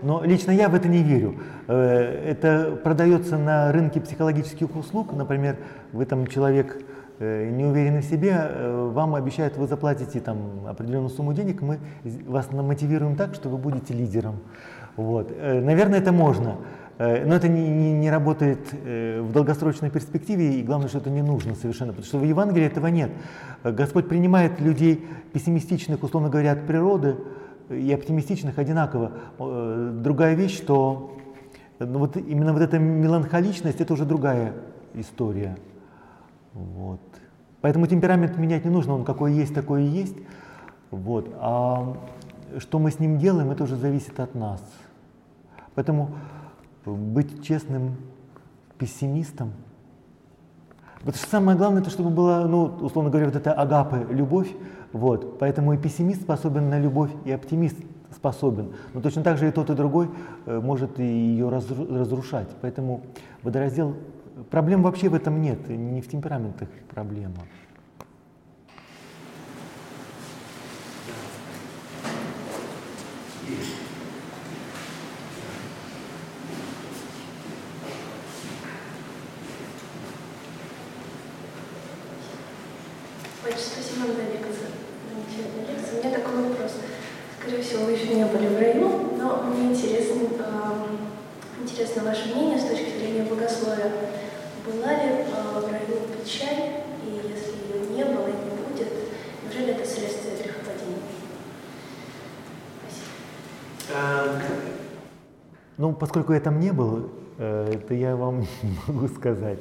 Но лично я в это не верю. Это продается на рынке психологических услуг. Например, вы там человек не уверенный в себе, вам обещают, вы заплатите там определенную сумму денег, мы вас мотивируем так, что вы будете лидером. Вот. Наверное, это можно. Но это не, не, не работает в долгосрочной перспективе, и главное, что это не нужно совершенно, потому что в Евангелии этого нет. Господь принимает людей пессимистичных, условно говоря, от природы, и оптимистичных одинаково. Другая вещь, что ну, вот именно вот эта меланхоличность — это уже другая история. Вот. Поэтому темперамент менять не нужно, он какой есть, такой и есть. Вот. А что мы с ним делаем, это уже зависит от нас. Поэтому быть честным пессимистом. Потому что самое главное, это чтобы была, ну, условно говоря, вот эта агапе, любовь. Вот. Поэтому и пессимист способен на любовь, и оптимист способен. Но точно так же и тот, и другой может ее разрушать. Поэтому водораздел... Проблем вообще в этом нет, не в темпераментах проблема. Спасибо вам за лекцию. Замечательная лекция. У меня такой вопрос. Скорее всего, вы еще не были в раю, но мне интересно, э, интересно ваше мнение с точки зрения богословия. Была ли э, в раю печаль, и если ее не было и не будет, неужели это следствие грехопадения? Спасибо. Ну, поскольку я там не был, э, то я вам не могу сказать.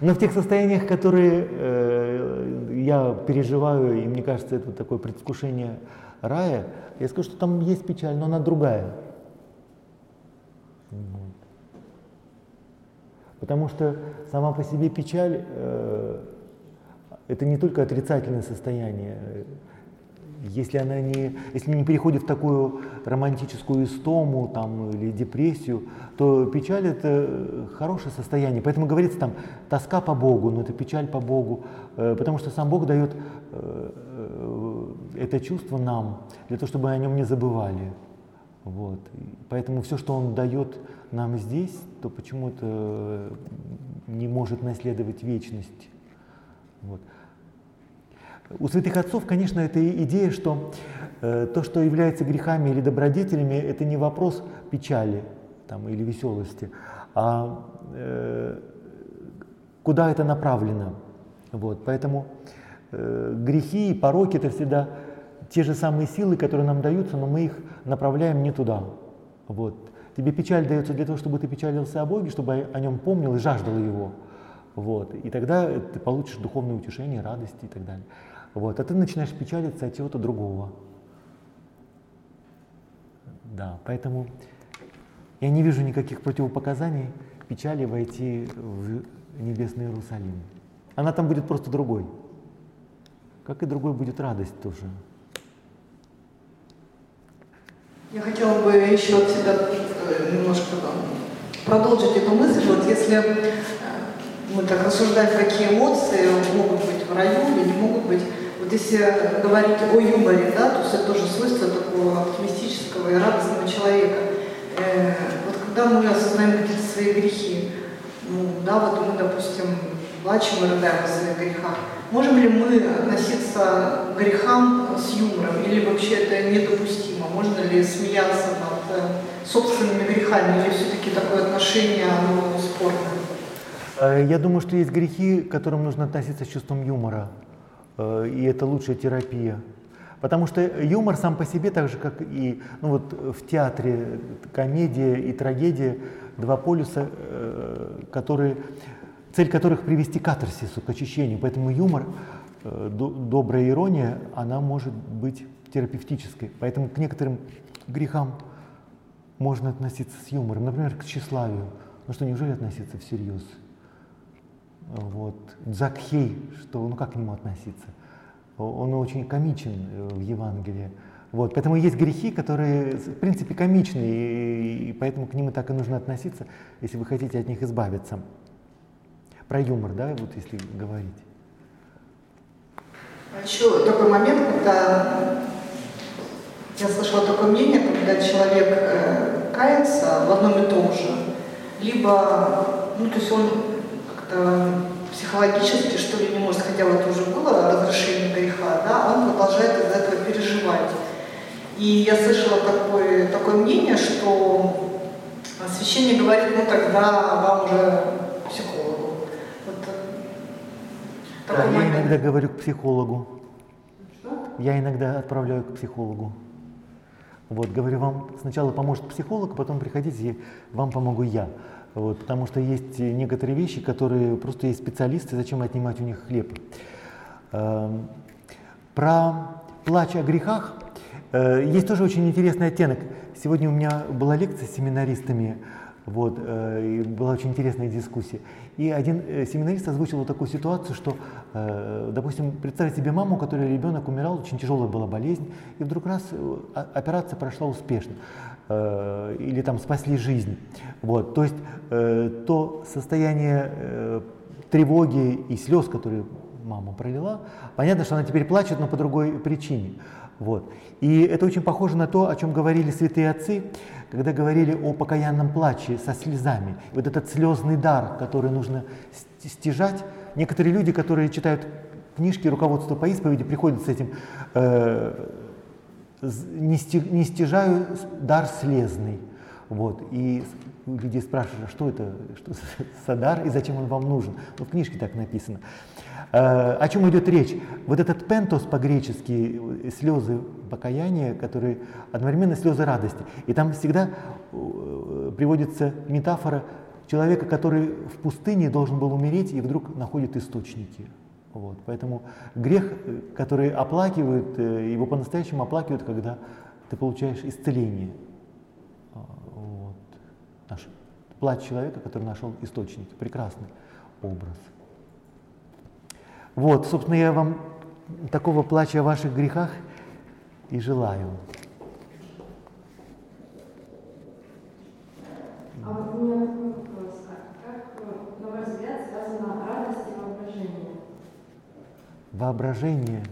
Но в тех состояниях, которые э, я переживаю, и мне кажется, это такое предвкушение рая, я скажу, что там есть печаль, но она другая. Вот. Потому что сама по себе печаль э, — это не только отрицательное состояние. Если она не, если не переходит в такую романтическую истому там, или депрессию, то печаль — это хорошее состояние. Поэтому говорится там тоска по Богу, но это печаль по Богу, потому что сам Бог дает это чувство нам, для того, чтобы о нем не забывали. Вот. Поэтому все, что Он дает нам здесь, то почему-то не может наследовать вечность. Вот. У святых отцов, конечно, эта идея, что э, то, что является грехами или добродетелями, это не вопрос печали там, или веселости, а э, куда это направлено. Вот, поэтому э, грехи и пороки — это всегда те же самые силы, которые нам даются, но мы их направляем не туда. Вот. Тебе печаль дается для того, чтобы ты печалился о Боге, чтобы о нем помнил и жаждал его. Вот. И тогда ты получишь духовное утешение, радость и так далее. Вот. А ты начинаешь печалиться от чего-то другого. Да, поэтому я не вижу никаких противопоказаний печали войти в небесный Иерусалим. Она там будет просто другой. Как и другой будет радость тоже. Я хотела бы еще от себя немножко продолжить эту мысль. Вот если мы так рассуждаем, какие эмоции могут быть в раю или не могут быть. Вот если говорить о юморе, да, то это тоже свойство такого оптимистического и радостного человека. Э, вот когда мы осознаем какие-то свои грехи, ну, да, вот мы, допустим, плачем и рыдаем о своих грехах, можем ли мы относиться к грехам с юмором или вообще это недопустимо? Можно ли смеяться над э, собственными грехами или все-таки такое отношение, оно спорное? Я думаю, что есть грехи, к которым нужно относиться с чувством юмора. И это лучшая терапия. Потому что юмор сам по себе, так же, как и ну вот, в театре комедия и трагедия, два полюса, которые, цель которых привести к катарсису, к очищению. Поэтому юмор, добрая ирония, она может быть терапевтической. Поэтому к некоторым грехам можно относиться с юмором. Например, к тщеславию. Ну что, неужели относиться всерьез? Вот. Закхей, что, ну как к нему относиться? Он очень комичен в Евангелии. Вот. Поэтому есть грехи, которые в принципе комичны, и, и поэтому к ним и так и нужно относиться, если вы хотите от них избавиться. Про юмор, да, вот если говорить. Еще такой момент, когда я слышала такое мнение, когда человек кается в одном и том же, либо, ну то есть он психологически, что ли, не может, хотя вот уже было разрешение греха, да, он продолжает из-за этого переживать. И я слышала такое, такое мнение, что священник говорит, ну тогда вам уже к психологу. Вот, да, я момент. Иногда говорю к психологу. Что? Я иногда отправляю к психологу. Вот, говорю, вам сначала поможет психолог, потом приходите, вам помогу я. Вот, потому что есть некоторые вещи, которые просто есть специалисты, зачем отнимать у них хлеб. Э, про плач о грехах э, есть тоже очень интересный оттенок. Сегодня у меня была лекция с семинаристами, вот, э, и была очень интересная дискуссия. И один э, семинарист озвучил вот такую ситуацию, что, э, допустим, представить себе маму, у которой ребенок умирал, очень тяжелая была болезнь, и вдруг раз операция прошла успешно. Или там спасли жизнь. Вот. То есть э, то состояние э, тревоги и слез, которые мама пролила, понятно, что она теперь плачет, но по другой причине. Вот. И это очень похоже на то, о чем говорили святые отцы, когда говорили о покаянном плаче со слезами. Вот этот слезный дар, который нужно стяжать. Некоторые люди, которые читают книжки «Руководство по исповеди», приходят с этим... Э, не стяжаю дар слезный. Вот. И люди спрашивают, а что это что за дар и зачем он вам нужен? Ну, в книжке так написано. Э, о чем идет речь? Вот этот пентос по-гречески, слезы покаяния, которые одновременно слезы радости. И там всегда приводится метафора человека, который в пустыне должен был умереть и вдруг находит источники. Вот. Поэтому грех, который оплакивают, его по-настоящему оплакивают, когда ты получаешь исцеление. Вот. Наш плач человека, который нашел источник. Прекрасный образ. Вот, собственно, я вам такого плача о ваших грехах и желаю. А вот у меня такой вопрос. Как, на ваш взгляд, связана радость и воображение? Воображение.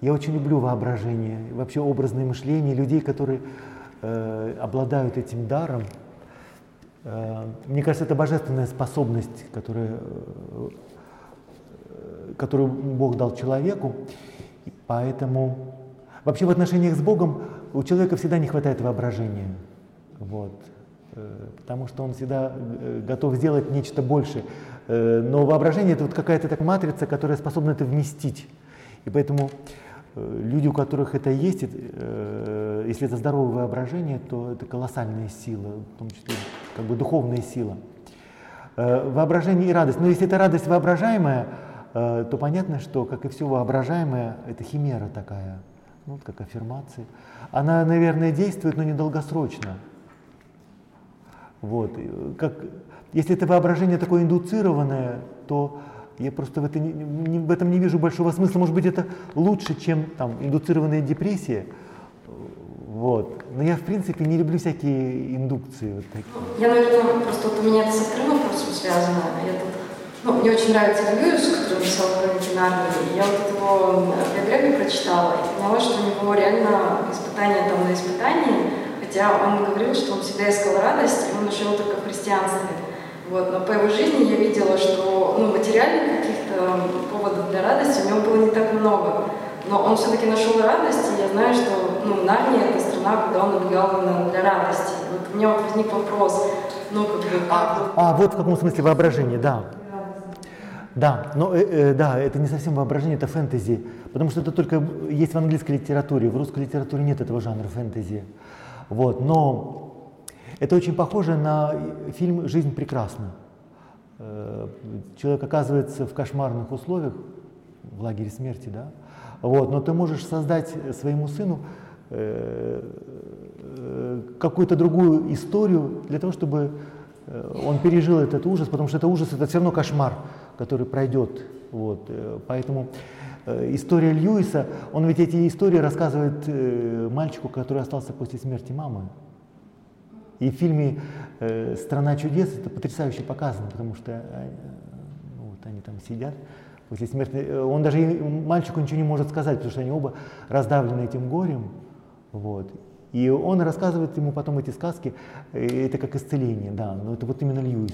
Я очень люблю воображение, вообще образное мышление людей, которые э, обладают этим даром. Э, мне кажется, это божественная способность, которая, э, которую Бог дал человеку. И поэтому вообще в отношениях с Богом у человека всегда не хватает воображения. Вот. Потому что он всегда готов сделать нечто большее. Но воображение — это вот какая-то так матрица, которая способна это вместить. И поэтому люди, у которых это есть, если это здоровое воображение, то это колоссальная сила, в том числе как бы духовная сила. Воображение и радость. Но если это радость воображаемая, то понятно, что, как и все воображаемое, это химера такая, ну, как аффирмации. Она, наверное, действует, но недолгосрочно. Вот. Как, если это воображение такое индуцированное, то я просто в, это не, не, в этом не вижу большого смысла. Может быть, это лучше, чем там, индуцированная депрессия. Вот. Но я, в принципе, не люблю всякие индукции. Вот такие. Я, наверное, просто вот у меня это с открытым вопросом связано. Я тут, ну, мне очень нравится Льюис, который написал «Хроники Нарнии». Я вот его биографию прочитала и поняла, что у него реально испытание там на испытании. Хотя он говорил, что он всегда искал радость, и он нашел только в христианстве. Вот. Но по его жизни я видела, что ну, материальных каких-то поводов для радости у него было не так много. Но он все-таки нашел радость, и я знаю, что ну, Нарния — это страна, куда он убегал именно для радости. Вот у меня вот возник вопрос. Ну, как бы, а, а вот в каком смысле воображение, да. Да, но э, э, да, это не совсем воображение, это фэнтези. Потому что это только есть в английской литературе, в русской литературе нет этого жанра фэнтези. Вот, но это очень похоже на фильм «Жизнь прекрасна». Э, человек оказывается в кошмарных условиях, в лагере смерти, да? Вот, но ты можешь создать своему сыну э, э, какую-то другую историю для того, чтобы э, он пережил этот ужас, потому что это ужас, это все равно кошмар, который пройдет. Вот, э, поэтому э, история Льюиса, он ведь эти истории рассказывает э, мальчику, который остался после смерти мамы. И в фильме э, «Страна чудес» это потрясающе показано, потому что э, ну, вот они там сидят. После смерти, он даже мальчику ничего не может сказать, потому что они оба раздавлены этим горем. Вот. И он рассказывает ему потом эти сказки, это как исцеление, да, но это вот именно Льюис.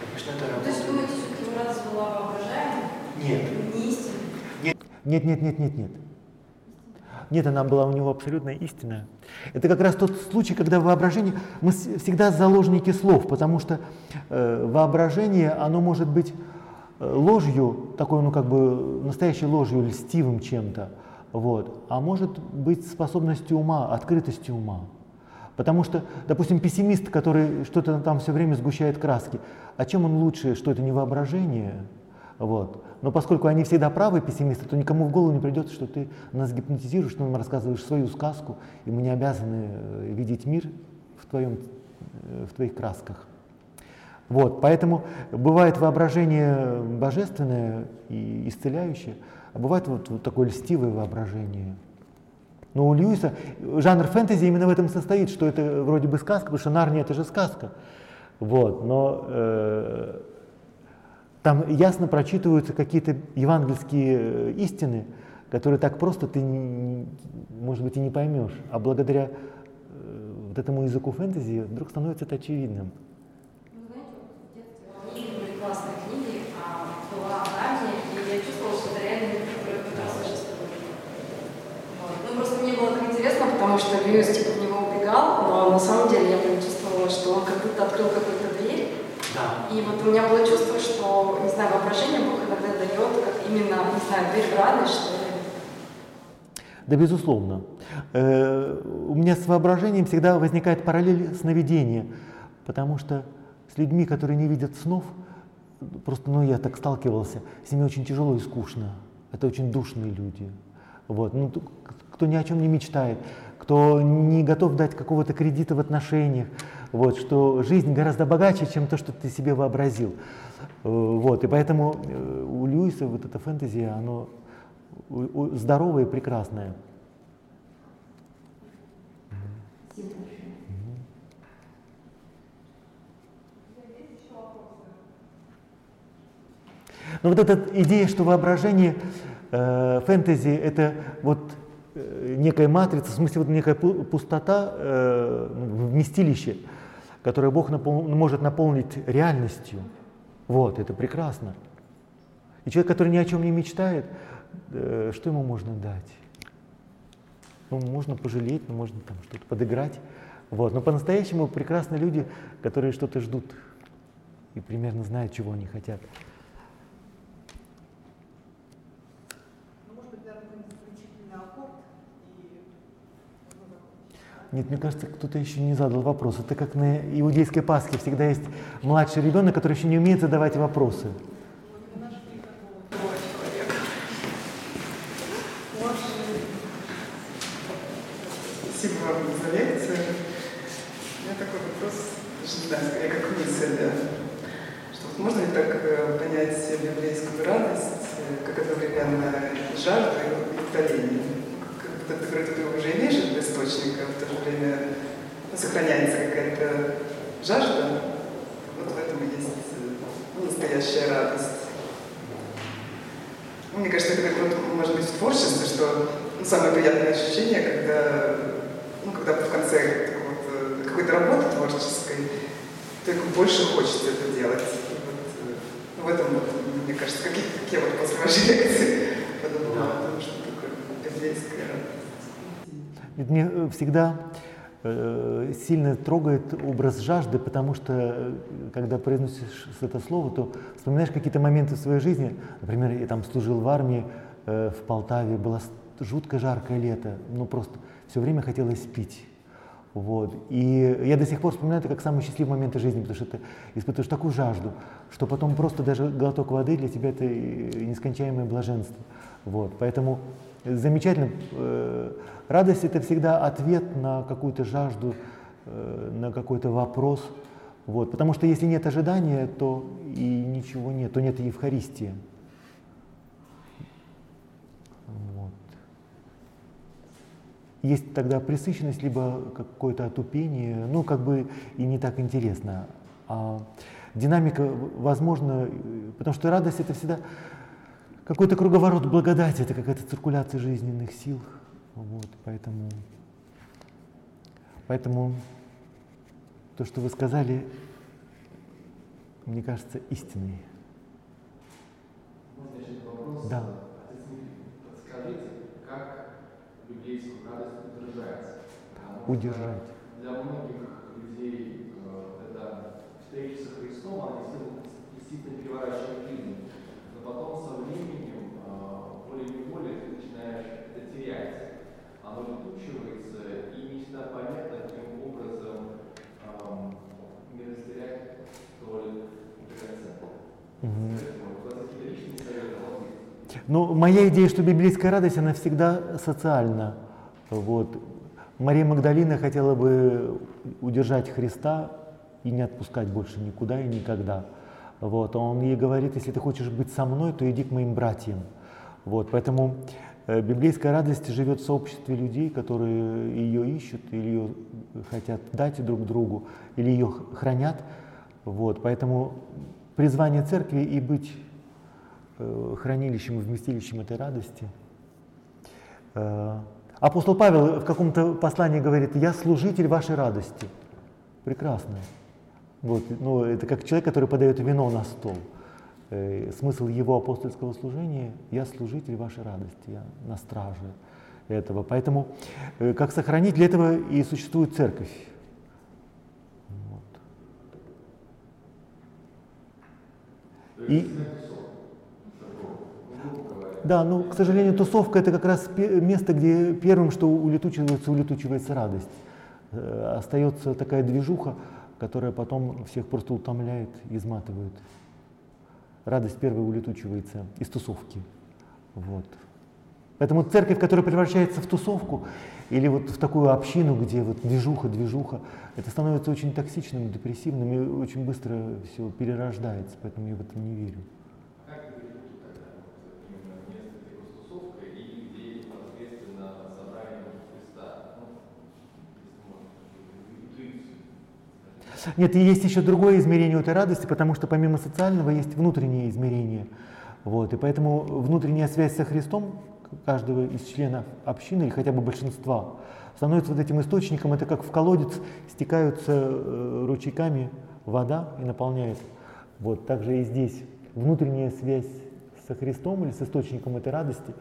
Конечно, это работает. То есть, думаете, все-таки радость была воображаемой? Нет. Не истинной? Нет, нет, нет, нет, нет. Нет, она была у него абсолютно истинная. Это как раз тот случай, когда воображение... Мы всегда заложники слов, потому что э, воображение, оно может быть... ложью, такой, ну, как бы, настоящей ложью, льстивым чем-то, вот, а может быть способностью ума, открытостью ума. Потому что, допустим, пессимист, который что-то там все время сгущает краски, а чем он лучше, что это не воображение, вот. Но поскольку они всегда правы, пессимисты, то никому в голову не придет, что ты нас гипнотизируешь, что нам рассказываешь свою сказку, и мы не обязаны видеть мир в, твоем, в твоих красках. Вот, поэтому бывает воображение божественное и исцеляющее, а бывает вот, вот такое льстивое воображение. Но у Льюиса жанр фэнтези именно в этом состоит, что это вроде бы сказка, потому что Нарния — это же сказка. Вот, но э, там ясно прочитываются какие-то евангельские истины, которые так просто ты, может быть, и не поймешь. А благодаря э, вот этому языку фэнтези вдруг становится это очевидным. Классной книги, а была Нарния, и я чувствовала, что это реально не Ну, просто мне было так интересно, потому что Льюис типа в него убегал, но на самом деле я прям чувствовала, что он как будто открыл какую-то дверь. Да. И вот у меня было чувство, что, не знаю, воображение Бог иногда дает, как именно, не знаю, дверь в радость, что ли. Да, безусловно. У меня с воображением всегда возникает параллель сновидения, потому что с людьми, которые не видят снов, просто, ну, я так сталкивался, с ними очень тяжело и скучно. Это очень душные люди. Вот. Ну, кто ни о чем не мечтает, кто не готов дать какого-то кредита в отношениях, вот, что жизнь гораздо богаче, чем то, что ты себе вообразил. Вот. И поэтому у Льюиса вот эта фэнтези, оно здоровое и прекрасное. Но вот эта идея, что воображение э, фэнтези — это вот э, некая матрица, в смысле вот некая пустота, э, вместилище, которое Бог напол- может наполнить реальностью. Вот, это прекрасно. И человек, который ни о чем не мечтает, э, что ему можно дать? Ну, можно пожалеть, ну, можно там что-то подыграть. Вот. Но по-настоящему прекрасны люди, которые что-то ждут и примерно знают, чего они хотят. Нет, мне кажется, кто-то еще не задал вопрос. Это как на иудейской Пасхе всегда есть младший ребенок, который еще не умеет задавать вопросы. Спасибо вам за лекцию. У меня такой вопрос, не знаю, скорее как мысль, что можно ли так понять библейскую радость, как одновременно жажду и удаление? Как-то ты, вроде бы, уже имеешь этот источник, а в то же время ну, сохраняется какая-то жажда. Вот в этом и есть ну, настоящая радость. Ну, мне кажется, это как-то, может быть, творчество, что ну, самое приятное ощущение, когда... Ну, когда в конце вот, какой-то работы творческой, то больше хочется это делать. Вот, ну, в этом, вот, мне кажется, какие, какие вот после вашей лекции подумала о том, что такое библейская радость. Мне всегда э, сильно трогает образ жажды, потому что, когда произносишь это слово, то вспоминаешь какие-то моменты в своей жизни. Например, я там служил в армии э, в Полтаве, было жутко жаркое лето, ну просто... Все время хотелось пить. Вот. И я до сих пор вспоминаю это как самый счастливый момент жизни, потому что ты испытываешь такую жажду, что потом просто даже глоток воды для тебя — это нескончаемое блаженство. Вот. Поэтому замечательно. Радость — это всегда ответ на какую-то жажду, на какой-то вопрос. Вот. Потому что если нет ожидания, то и ничего нет, то нет и Евхаристии. Есть тогда пресыщенность, либо какое-то отупение, ну, как бы и не так интересно. А динамика возможна, потому что радость — это всегда какой-то круговорот благодати, это какая-то циркуляция жизненных сил. Вот, поэтому, поэтому то, что вы сказали, мне кажется, истинной. Можно еще один вопрос? Да. Подскажите, как библейскую радость удержать. Удержать. Для многих людей это встреча со Христом, она действительно переворачивает жизнь. Но потом со временем, более-менее, ты начинаешь это терять. Оно летучивается, и не всегда понятно, каким образом не растерять роль до конца. Поэтому у вас какие-то личные советы? Но моя идея, что библейская радость, она всегда социальна. Вот. Мария Магдалина хотела бы удержать Христа и не отпускать больше никуда и никогда. Вот. Он ей говорит: если ты хочешь быть со мной, то иди к моим братьям. Вот. Поэтому библейская радость живет в сообществе людей, которые ее ищут, или ее хотят дать друг другу, или ее хранят. Вот. Поэтому призвание церкви и быть хранилищем и вместилищем этой радости. Апостол Павел в каком-то послании говорит: «Я служитель вашей радости». Прекрасно. Вот, ну, это как человек, который подает вино на стол. Смысл его апостольского служения – «Я служитель вашей радости», я на страже этого. Поэтому как сохранить? Для этого и существует церковь. Вот. И... Да, ну, к сожалению, тусовка — это как раз место, где первым, что улетучивается, улетучивается радость. Э, остается такая движуха, которая потом всех просто утомляет, изматывает. Радость первая улетучивается из тусовки. Вот. Поэтому церковь, которая превращается в тусовку или вот в такую общину, где вот движуха, движуха, это становится очень токсичным, депрессивным и очень быстро все перерождается, поэтому я в это не верю. Нет, и есть еще другое измерение этой радости, потому что помимо социального есть внутреннее измерение. Вот, и поэтому внутренняя связь со Христом каждого из членов общины, или хотя бы большинства, становится вот этим источником. Это как в колодец стекаются э, ручейками вода и наполняет. Вот, также и здесь внутренняя связь со Христом или с источником этой радости,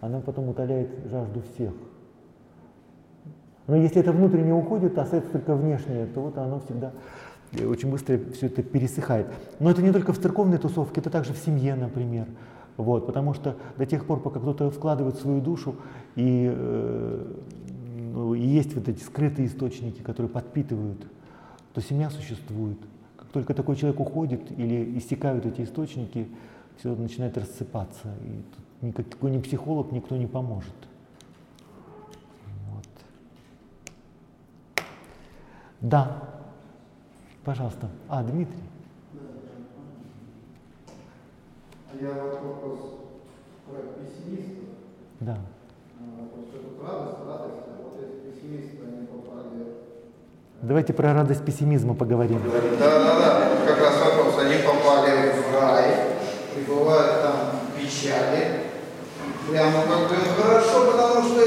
она потом утоляет жажду всех. Но если это внутреннее уходит, а остается только внешнее, то вот оно всегда очень быстро все это пересыхает. Но это не только в церковной тусовке, это также в семье, например. Вот, потому что до тех пор, пока кто-то вкладывает свою душу и э, ну, и есть вот эти скрытые источники, которые подпитывают, то семья существует. Как только такой человек уходит или истекают эти источники, все начинает рассыпаться. И тут никакой ни психолог, никто не поможет. Вот. Да, пожалуйста. А, Дмитрий. А я вот вопрос про пессимистов. Да. Давайте про радость пессимизма поговорим. Да, да, да. Как раз вопрос. Они попали в рай, пребывают там в печали. Прямо как бы хорошо, потому что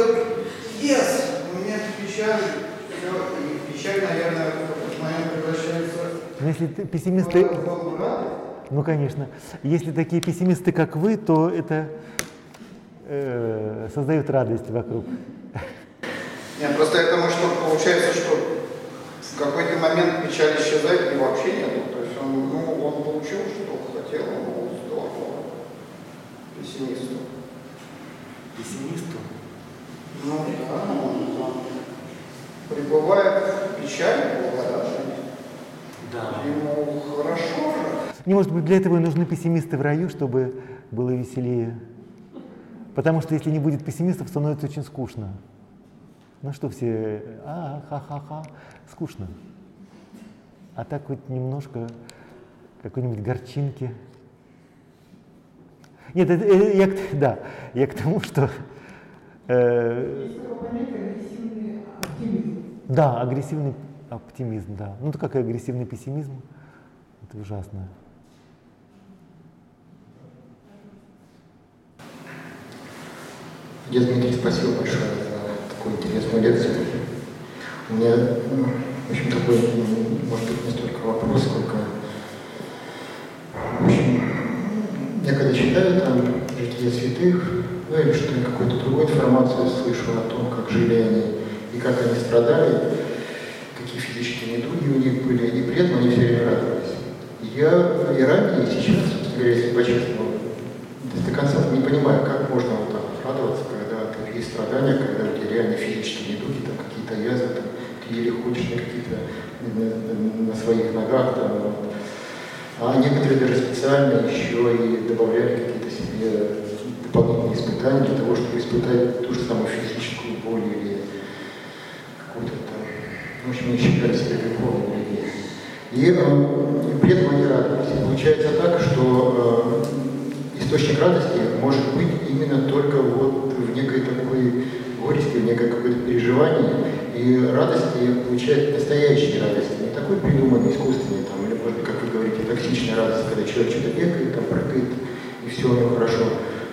yes, у меня печаль, все, и печаль, наверное, в моем превращается. Но если ты пессимисты, ну конечно, если такие пессимисты, как вы, то это э, создает радость вокруг. Нет, просто я думаю, что получается, что в какой-то момент печаль исчезает и вообще нету. То есть он, ну, он получил, что хотел, он сдал пессимисту. Пессимисту? Ну да, он там пребывает в печали, благодарение. Да. Ему хорошо же. Не, может быть, для этого и нужны пессимисты в раю, чтобы было веселее. Потому что если не будет пессимистов, становится очень скучно. Ну что все, а, ха-ха-ха, скучно. А так вот немножко какой-нибудь горчинки. Нет, это, это, я, да, я к тому, что... Э, Есть такое понятие агрессивный оптимизм. Да, агрессивный оптимизм, да. Ну, как и агрессивный пессимизм. Это ужасно. Я, Дмитрий, спасибо большое. Интересную лекцию. У меня, ну, в общем, такой, может быть, не столько вопрос, сколько, в общем, я когда читаю там «Жития святых», ну или что какую-то другую информацию слышу о том, как жили они и как они страдали, какие физические недуги у них были, и при этом они все время радовались. И я и ранее, и сейчас, собственно говоря, если по-честному, до конца не понимаю, как можно вот так радоваться, когда ты есть страдания, когда у тебя реально физические недуги, там какие-то язвы, там, ты еле ходишь на каких-то на, на своих ногах, там, вот. А некоторые даже специально еще и добавляли какие-то себе дополнительные испытания для того, чтобы испытать ту же самую физическую боль или какую-то там, в общем, не считали себя греховными людьми. И, и при этом они радуются. Получается так, что источник радости может быть именно только вот в некой такой горести, в некой какой-то переживании. И радости получает настоящие радости, не такой придуманный, искусственный, там, или, может быть, как вы говорите, токсичная радость, когда человек что-то бегает, там, прыгает, и все у него хорошо.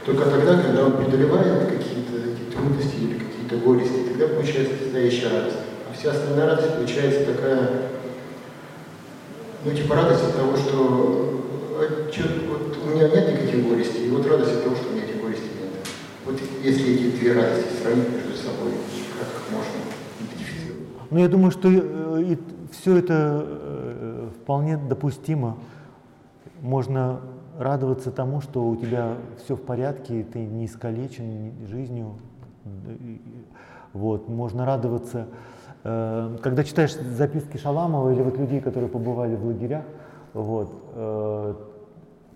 Только тогда, когда он преодолевает какие-то трудности или какие-то горести, тогда получается настоящая радость. А вся остальная радость получается такая, ну, типа радость от того, что вот у меня нет никаких горестей, и вот радость от того, что у меня этих горестей нет. Вот если эти две радости сравнить между собой, как их можно идентифицировать? Ну, я думаю, что и, и, все это э, вполне допустимо. Можно радоваться тому, что у тебя все в порядке, ты не искалечен жизнью. Вот. Можно радоваться. Э, когда читаешь записки Шаламова или вот людей, которые побывали в лагерях, вот, э,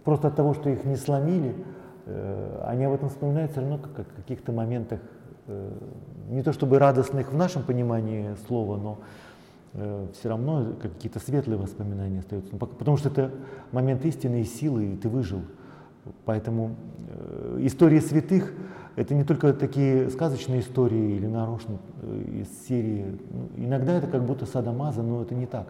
просто от того, что их не сломили, э, они об этом вспоминают все равно как о каких-то моментах, э, не то чтобы радостных в нашем понимании слова, но э, все равно какие-то светлые воспоминания остаются. Ну, потому что это момент истины и силы, и ты выжил. Поэтому э, истории святых — это не только такие сказочные истории или нарочно э, из серии. Иногда это как будто садомаза, но это не так.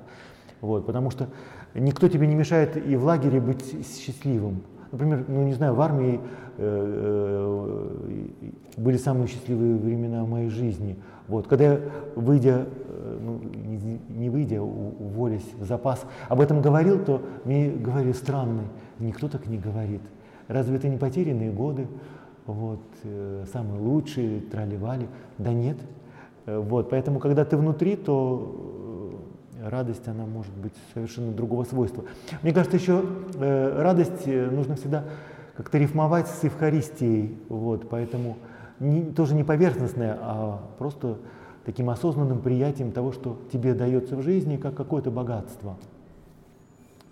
Вот, потому что никто тебе не мешает и в лагере быть счастливым. Например, ну не знаю, в армии э, э, были самые счастливые времена моей жизни. Вот, когда я, выйдя, э, ну, не, не выйдя, уволясь в запас, об этом говорил, то мне говорили: странно, никто так не говорит. Разве это не потерянные годы? Вот, э, самые лучшие, тролливали. Да нет. Э, вот, поэтому, когда ты внутри, то радость, она может быть совершенно другого свойства. Мне кажется, еще э, радость нужно всегда как-то рифмовать с Евхаристией, вот, поэтому не, тоже не поверхностная, а просто таким осознанным приятием того, что тебе дается в жизни, как какое-то богатство,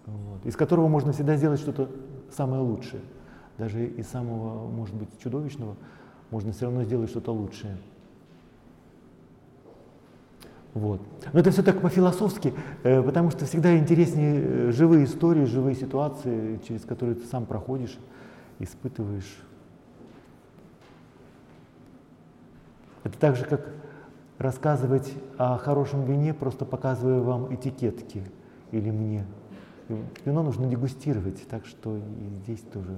вот, из которого можно всегда сделать что-то самое лучшее. Даже из самого, может быть, чудовищного можно все равно сделать что-то лучшее. Вот. Но это все так по-философски, потому что всегда интереснее живые истории, живые ситуации, через которые ты сам проходишь, испытываешь. Это так же, как рассказывать о хорошем вине, просто показывая вам этикетки или мне. Вино нужно дегустировать, так что и здесь тоже.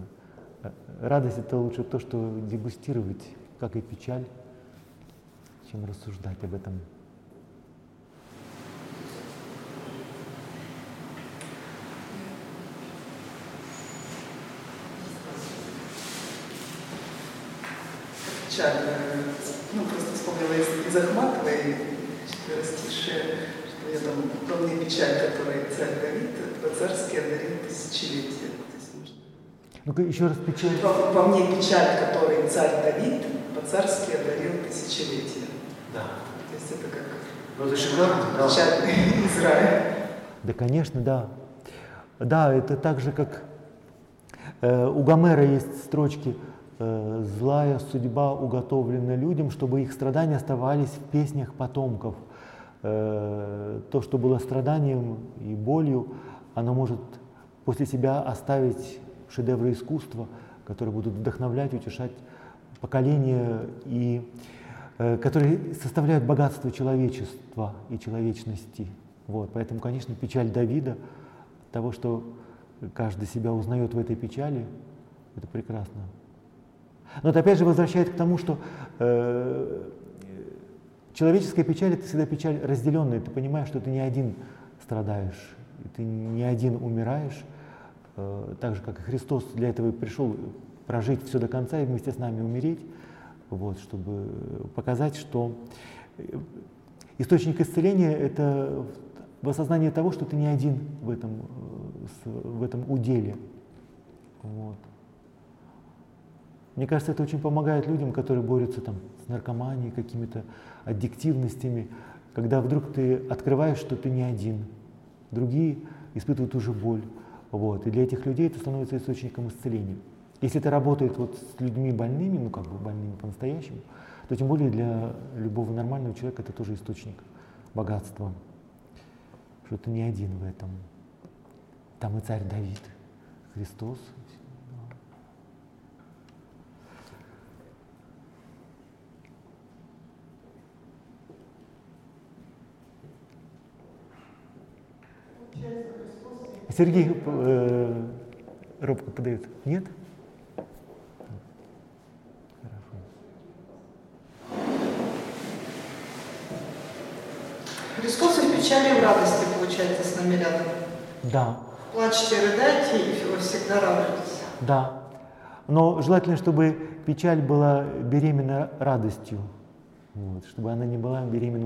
Радость — это лучше то, что дегустировать, как и печаль, чем рассуждать об этом. Ну, просто вспомнила из, из Ахматовой четверостишие, что я думаю, главная печаль, которую царь Давид, это царский одарил тысячелетия. Ну-ка, еще раз печаль. Во, во мне печаль, которую царь Давид по-царски одарил тысячелетия. Да. То есть это как ну, это шикарно, печальный да. Израиль. Да, конечно, да. Да, это так же, как э, у Гомера есть строчки: «Злая судьба уготовлена людям, чтобы их страдания оставались в песнях потомков». То, что было страданием и болью, оно может после себя оставить шедевры искусства, которые будут вдохновлять, утешать поколения, и которые составляют богатство человечества и человечности. Вот. Поэтому, конечно, печаль Давида, от того, что каждый себя узнает в этой печали, это прекрасно. Но это опять же возвращает к тому, что э, человеческая печаль — это всегда печаль разделенная. Ты понимаешь, что ты не один страдаешь, и ты не один умираешь, э, так же, как и Христос для этого и пришел прожить все до конца и вместе с нами умереть, вот, чтобы показать, что источник исцеления — это осознание того, что ты не один в этом, в этом уделе. Вот. Мне кажется, это очень помогает людям, которые борются там, с наркоманией, какими-то аддиктивностями, когда вдруг ты открываешь, что ты не один, другие испытывают ту же боль. Вот. И для этих людей это становится источником исцеления. Если это работает вот с людьми больными, ну как бы больными по-настоящему, то тем более для любого нормального человека это тоже источник богатства, что ты не один в этом. Там и царь Давид, Христос. Сергей э, робко подает. Нет? Хорошо. Христос и в печали, и в радости, получается, с нами рядом. Да. Плачьте, рыдайте, и вы всегда радуетесь. Да. Но желательно, чтобы печаль была беременна радостью, вот, чтобы она не была беременна.